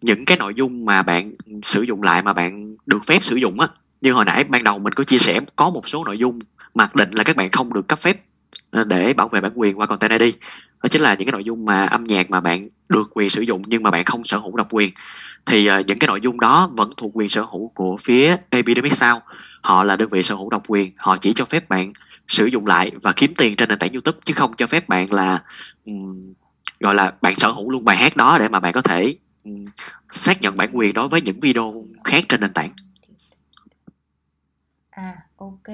những cái nội dung mà bạn sử dụng lại mà bạn được phép sử dụng á, như hồi nãy ban đầu mình có chia sẻ, có một số nội dung mặc định là các bạn không được cấp phép để bảo vệ bản quyền qua Content ID. Đó chính là những cái nội dung mà âm nhạc mà bạn được quyền sử dụng nhưng mà bạn không sở hữu độc quyền. Thì những cái nội dung đó vẫn thuộc quyền sở hữu của phía Epidemic Sound. Họ là đơn vị sở hữu độc quyền, họ chỉ cho phép bạn sử dụng lại và kiếm tiền trên nền tảng YouTube, chứ không cho phép bạn là gọi là bạn sở hữu luôn bài hát đó để mà bạn có thể xác nhận bản quyền đối với những video khác trên nền tảng. Ok.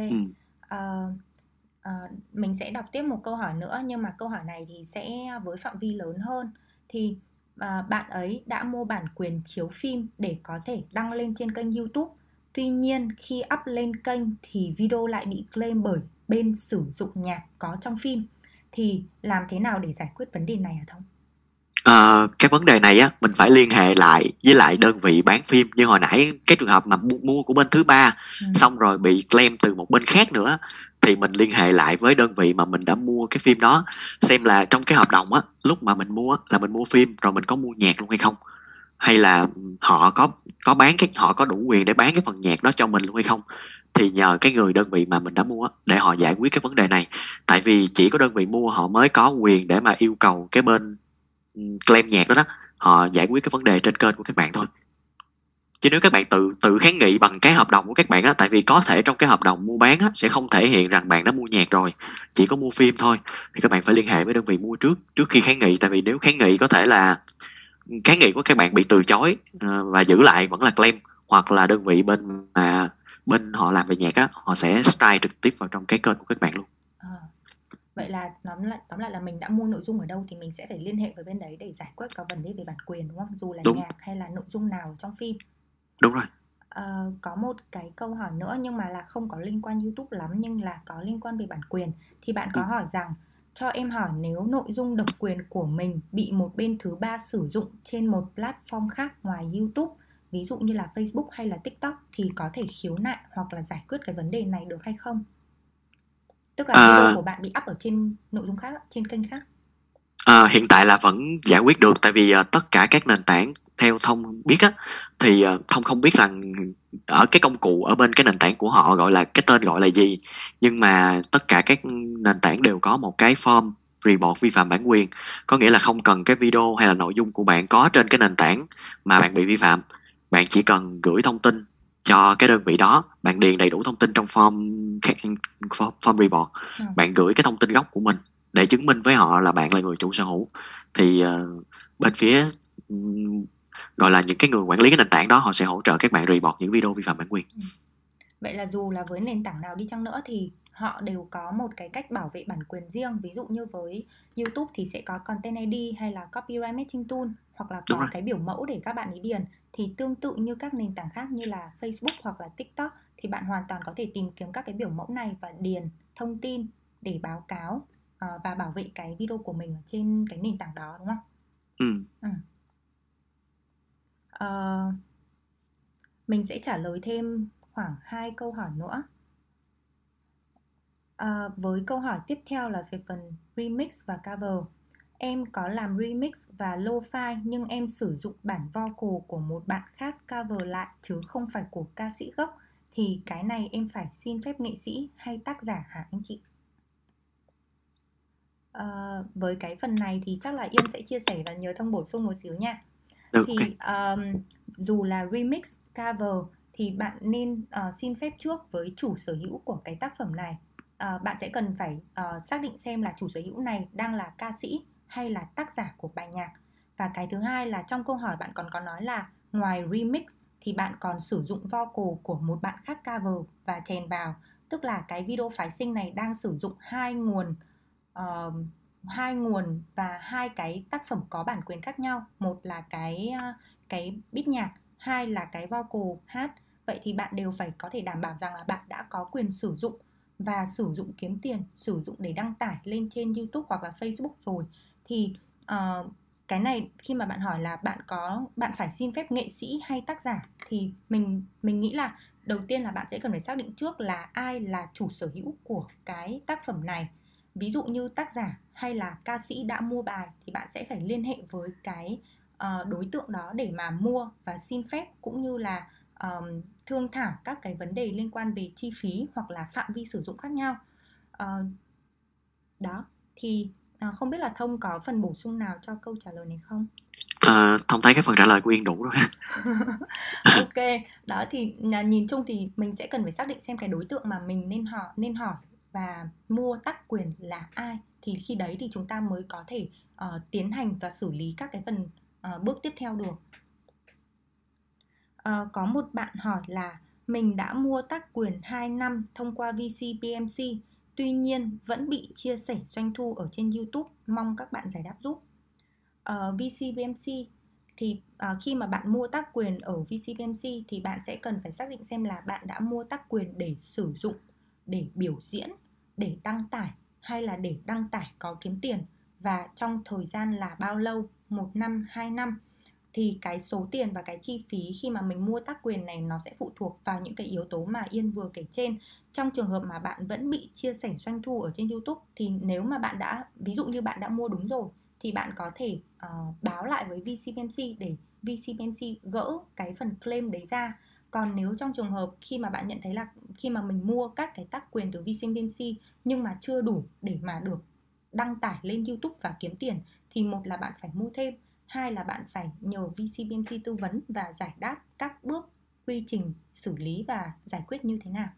Mình sẽ đọc tiếp một câu hỏi nữa, nhưng mà câu hỏi này thì sẽ với phạm vi lớn hơn. Thì bạn ấy đã mua bản quyền chiếu phim để có thể đăng lên trên kênh YouTube. Tuy nhiên khi up lên kênh thì video lại bị claim bởi bên sử dụng nhạc có trong phim. Thì làm thế nào để giải quyết vấn đề này hả Thông? Cái vấn đề này á, mình phải liên hệ lại với lại đơn vị bán phim. Như hồi nãy cái trường hợp mà mua của bên thứ ba xong rồi bị claim từ một bên khác nữa, thì mình liên hệ lại với đơn vị mà mình đã mua cái phim đó, xem là trong cái hợp đồng á, lúc mà mình mua là mình mua phim rồi mình có mua nhạc luôn hay không, hay là họ có bán cái, họ có đủ quyền để bán cái phần nhạc đó cho mình luôn hay không. Thì nhờ cái người đơn vị mà mình đã mua để họ giải quyết cái vấn đề này, tại vì chỉ có đơn vị mua họ mới có quyền để mà yêu cầu cái bên claim nhạc đó họ giải quyết cái vấn đề trên kênh của các bạn thôi. Chứ nếu các bạn tự kháng nghị bằng cái hợp đồng của các bạn á, tại vì có thể trong cái hợp đồng mua bán á, sẽ không thể hiện rằng bạn đã mua nhạc rồi, chỉ có mua phim thôi, thì các bạn phải liên hệ với đơn vị mua trước khi kháng nghị. Tại vì nếu kháng nghị có thể là kháng nghị của các bạn bị từ chối và giữ lại vẫn là claim, hoặc là đơn vị bên mà bên họ làm về nhạc á, họ sẽ strike trực tiếp vào trong cái kênh của các bạn luôn. Vậy là tóm lại là mình đã mua nội dung ở đâu thì mình sẽ phải liên hệ với bên đấy để giải quyết các vấn đề về bản quyền, đúng không? Dù là nhạc hay là nội dung nào trong phim. Đúng rồi. Có một cái câu hỏi nữa nhưng mà là không có liên quan YouTube lắm, nhưng là có liên quan về bản quyền. Thì bạn có hỏi rằng: cho em hỏi nếu nội dung độc quyền của mình bị một bên thứ ba sử dụng trên một platform khác ngoài YouTube, ví dụ như là Facebook hay là TikTok, thì có thể khiếu nại hoặc là giải quyết cái vấn đề này được hay không? Tức là video của bạn bị up ở trên nội dung khác, trên kênh khác. Hiện tại là vẫn giải quyết được, tại vì tất cả các nền tảng theo Thông biết á, thì Thông không biết rằng ở cái công cụ ở bên cái nền tảng của họ gọi là cái tên gọi là gì, nhưng mà tất cả các nền tảng đều có một cái form report vi phạm bản quyền, có nghĩa là không cần cái video hay là nội dung của bạn có trên cái nền tảng mà bạn bị vi phạm, bạn chỉ cần gửi thông tin cho cái đơn vị đó, bạn điền đầy đủ thông tin trong form report, bạn gửi cái thông tin gốc của mình để chứng minh với họ là bạn là người chủ sở hữu. Thì bên phía gọi là những cái người quản lý cái nền tảng đó, họ sẽ hỗ trợ các bạn report những video vi phạm bản quyền. Vậy là dù là với nền tảng nào đi chăng nữa thì họ đều có một cái cách bảo vệ bản quyền riêng. Ví dụ như với YouTube thì sẽ có Content ID hay là Copyright Matching Tool, hoặc là có cái biểu mẫu để các bạn ấy điền. Thì tương tự như các nền tảng khác như là Facebook hoặc là TikTok, thì bạn hoàn toàn có thể tìm kiếm các cái biểu mẫu này và điền thông tin để báo cáo và bảo vệ cái video của mình ở trên cái nền tảng đó, đúng không? Mình sẽ trả lời thêm khoảng 2 câu hỏi nữa. Với câu hỏi tiếp theo là về phần remix và cover. Em có làm remix và lo-fi nhưng em sử dụng bản vocal của một bạn khác cover lại chứ không phải của ca sĩ gốc, thì cái này em phải xin phép nghệ sĩ hay tác giả hả anh chị? với cái phần này thì chắc là Yên sẽ chia sẻ và nhớ Thông bổ sung một xíu nha. Okay. Thì dù là remix, cover thì bạn nên xin phép trước với chủ sở hữu của cái tác phẩm này. Bạn sẽ cần phải xác định xem là chủ sở hữu này đang là ca sĩ hay là tác giả của bài nhạc. Và cái thứ hai là trong câu hỏi bạn còn có nói là ngoài remix thì bạn còn sử dụng vocal của một bạn khác cover và chèn vào. Tức là cái video phái sinh này đang sử dụng hai nguồn và hai cái tác phẩm có bản quyền khác nhau. Một là cái beat nhạc, hai là cái vocal hát. Vậy thì bạn đều phải có thể đảm bảo rằng là bạn đã có quyền sử dụng và sử dụng kiếm tiền, sử dụng để đăng tải lên trên YouTube hoặc là Facebook rồi. Thì cái này khi mà bạn hỏi là bạn phải xin phép nghệ sĩ hay tác giả thì mình nghĩ là đầu tiên là bạn sẽ cần phải xác định trước là ai là chủ sở hữu của cái tác phẩm này. Ví dụ như tác giả hay là ca sĩ đã mua bài thì bạn sẽ phải liên hệ với cái đối tượng đó để mà mua và xin phép, cũng như là thương thảo các cái vấn đề liên quan về chi phí hoặc là phạm vi sử dụng khác nhau. Đó, thì không biết là Thông có phần bổ sung nào cho câu trả lời này không? Thông thấy cái phần trả lời của Yên đủ rồi. Ok, đó thì nhìn chung thì mình sẽ cần phải xác định xem cái đối tượng mà mình nên hỏi và mua tác quyền là ai. Thì khi đấy thì chúng ta mới có thể tiến hành và xử lý các cái phần bước tiếp theo được. Có một bạn hỏi là mình đã mua tác quyền 2 năm thông qua VCPMC, tuy nhiên vẫn bị chia sẻ doanh thu ở trên YouTube, mong các bạn giải đáp giúp. VCPMC thì khi mà bạn mua tác quyền ở VCPMC thì bạn sẽ cần phải xác định xem là bạn đã mua tác quyền để sử dụng, để biểu diễn, để đăng tải hay là để đăng tải có kiếm tiền, và trong thời gian là bao lâu, 1 năm, 2 năm. Thì cái số tiền và cái chi phí khi mà mình mua tác quyền này nó sẽ phụ thuộc vào những cái yếu tố mà Yên vừa kể trên. Trong trường hợp mà bạn vẫn bị chia sẻ doanh thu ở trên YouTube thì nếu mà bạn đã, ví dụ như bạn đã mua đúng rồi thì bạn có thể báo lại với VCPMC để VCPMC gỡ cái phần claim đấy ra. Còn nếu trong trường hợp khi mà bạn nhận thấy là khi mà mình mua các cái tác quyền từ VCPMC nhưng mà chưa đủ để mà được đăng tải lên YouTube và kiếm tiền thì một là bạn phải mua thêm, hai là bạn phải nhờ VCPMC tư vấn và giải đáp các bước quy trình xử lý và giải quyết như thế nào.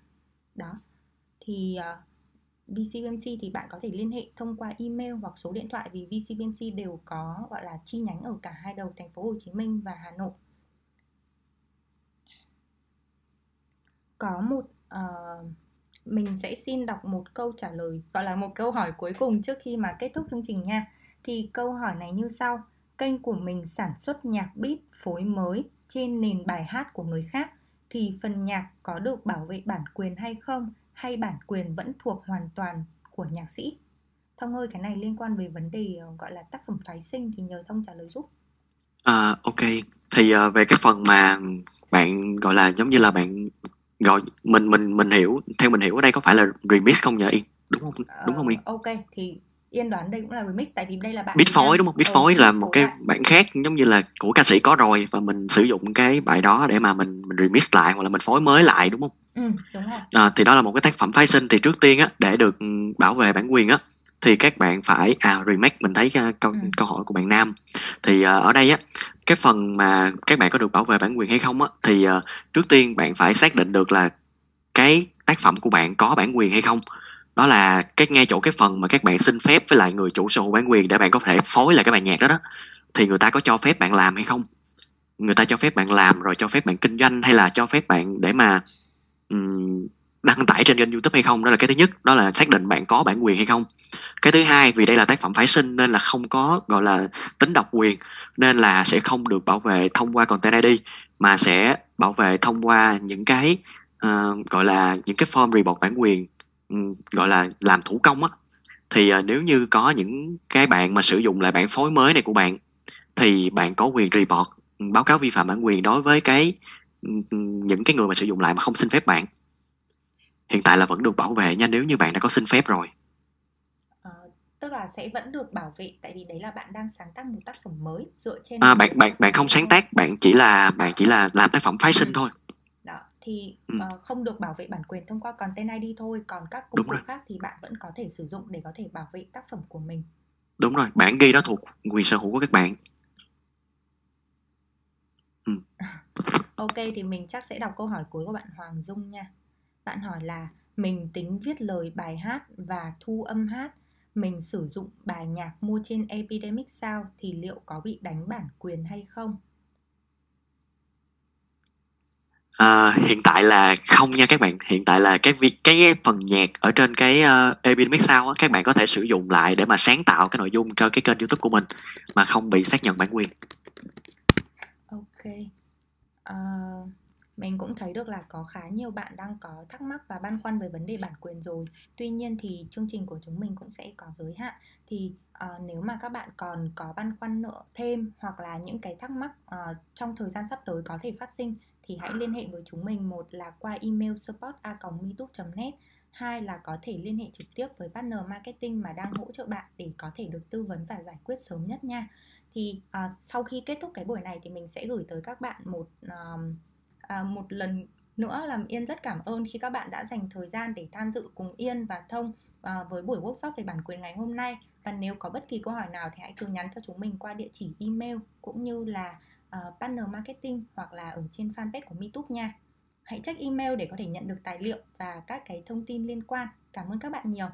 Đó. Thì VCPMC thì bạn có thể liên hệ thông qua email hoặc số điện thoại, vì VCPMC đều có gọi là chi nhánh ở cả hai đầu thành phố Hồ Chí Minh và Hà Nội. Có một mình sẽ xin đọc một câu trả lời, gọi là một câu hỏi cuối cùng trước khi mà kết thúc chương trình nha. Thì câu hỏi này như sau: kênh của mình sản xuất nhạc beat phối mới trên nền bài hát của người khác thì phần nhạc có được bảo vệ bản quyền hay không, hay bản quyền vẫn thuộc hoàn toàn của nhạc sĩ? Thông ơi, cái này liên quan về vấn đề gọi là tác phẩm phái sinh thì nhờ Thông trả lời giúp. Ok, thì về cái phần mà bạn gọi là giống như là bạn gọi mình hiểu, theo mình hiểu ở đây có phải là remix không nhờ Yên? Đúng không Yên? Ok, thì Yên đoán đây cũng là remix, tại vì đây là bạn beat phối đúng không? Beat phối là một cái bản khác, giống như là của ca sĩ có rồi và mình sử dụng cái bài đó để mà mình remix lại hoặc là mình phối mới lại đúng không? Ừ, đúng rồi. Thì đó là một cái tác phẩm phái sinh. Thì trước tiên á, để được bảo vệ bản quyền á thì các bạn phải remake. Mình thấy câu hỏi của bạn Nam thì ở đây á, cái phần mà các bạn có được bảo vệ bản quyền hay không á thì trước tiên bạn phải xác định được là cái tác phẩm của bạn có bản quyền hay không. Đó là cái ngay chỗ cái phần mà các bạn xin phép với lại người chủ sở hữu bản quyền để bạn có thể phối lại cái bài nhạc đó đó, thì người ta có cho phép bạn làm hay không, người ta cho phép bạn làm rồi cho phép bạn kinh doanh hay là cho phép bạn để mà đăng tải trên kênh YouTube hay không. Đó là cái thứ nhất, đó là xác định bạn có bản quyền hay không. Cái thứ hai, vì đây là tác phẩm phái sinh nên là không có gọi là tính độc quyền, nên là sẽ không được bảo vệ thông qua Content ID mà sẽ bảo vệ thông qua những cái gọi là những cái form report bản quyền, gọi là làm thủ công á. Thì nếu như có những cái bạn mà sử dụng lại bản phối mới này của bạn thì bạn có quyền report, báo cáo vi phạm bản quyền đối với cái những cái người mà sử dụng lại mà không xin phép bạn. Hiện tại là vẫn được bảo vệ nha, nếu như bạn đã có xin phép rồi. Tức là sẽ vẫn được bảo vệ, tại vì đấy là bạn đang sáng tác một tác phẩm mới dựa trên bạn không sáng tác, bạn chỉ là làm tác phẩm phái sinh thôi. Đó. thì không được bảo vệ bản quyền thông qua Content ID thôi, còn các công cụ khác thì bạn vẫn có thể sử dụng để có thể bảo vệ tác phẩm của mình. Đúng rồi, bản ghi đó thuộc quyền sở hữu của các bạn. Ok, thì mình chắc sẽ đọc câu hỏi cuối của bạn Hoàng Dung nha. Bạn hỏi là mình tính viết lời bài hát và thu âm hát. Mình sử dụng bài nhạc mua trên Epidemic Sound thì liệu có bị đánh bản quyền hay không? À, hiện tại là không nha các bạn. Hiện tại là cái phần nhạc ở trên cái Epidemic Sound á, các bạn có thể sử dụng lại để mà sáng tạo cái nội dung cho cái kênh YouTube của mình mà không bị xác nhận bản quyền. Ok. Mình cũng thấy được là có khá nhiều bạn đang có thắc mắc và băn khoăn về vấn đề bản quyền rồi. Tuy nhiên thì chương trình của chúng mình cũng sẽ có giới hạn. Thì nếu mà các bạn còn có băn khoăn nữa thêm hoặc là những cái thắc mắc trong thời gian sắp tới có thể phát sinh thì hãy liên hệ với chúng mình. Một là qua email support@metube.net, hai là có thể liên hệ trực tiếp với partner marketing mà đang hỗ trợ bạn để có thể được tư vấn và giải quyết sớm nhất nha. Thì sau khi kết thúc cái buổi này thì mình sẽ gửi tới các bạn một lần nữa là Yên rất cảm ơn khi các bạn đã dành thời gian để tham dự cùng Yên và Thông với buổi workshop về bản quyền ngày hôm nay. Và nếu có bất kỳ câu hỏi nào thì hãy cứ nhắn cho chúng mình qua địa chỉ email cũng như là partner marketing hoặc là ở trên fanpage của MeTube nha. Hãy check email để có thể nhận được tài liệu và các cái thông tin liên quan. Cảm ơn các bạn nhiều.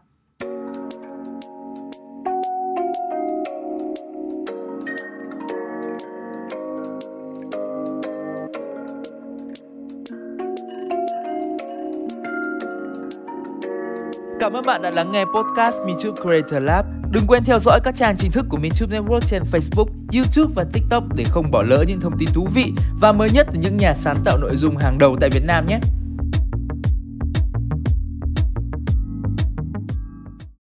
Cảm ơn bạn đã lắng nghe podcast MeTube Creator Lab. Đừng quên theo dõi các trang chính thức của MeTube Network trên Facebook, YouTube và TikTok để không bỏ lỡ những thông tin thú vị và mới nhất từ những nhà sáng tạo nội dung hàng đầu tại Việt Nam nhé.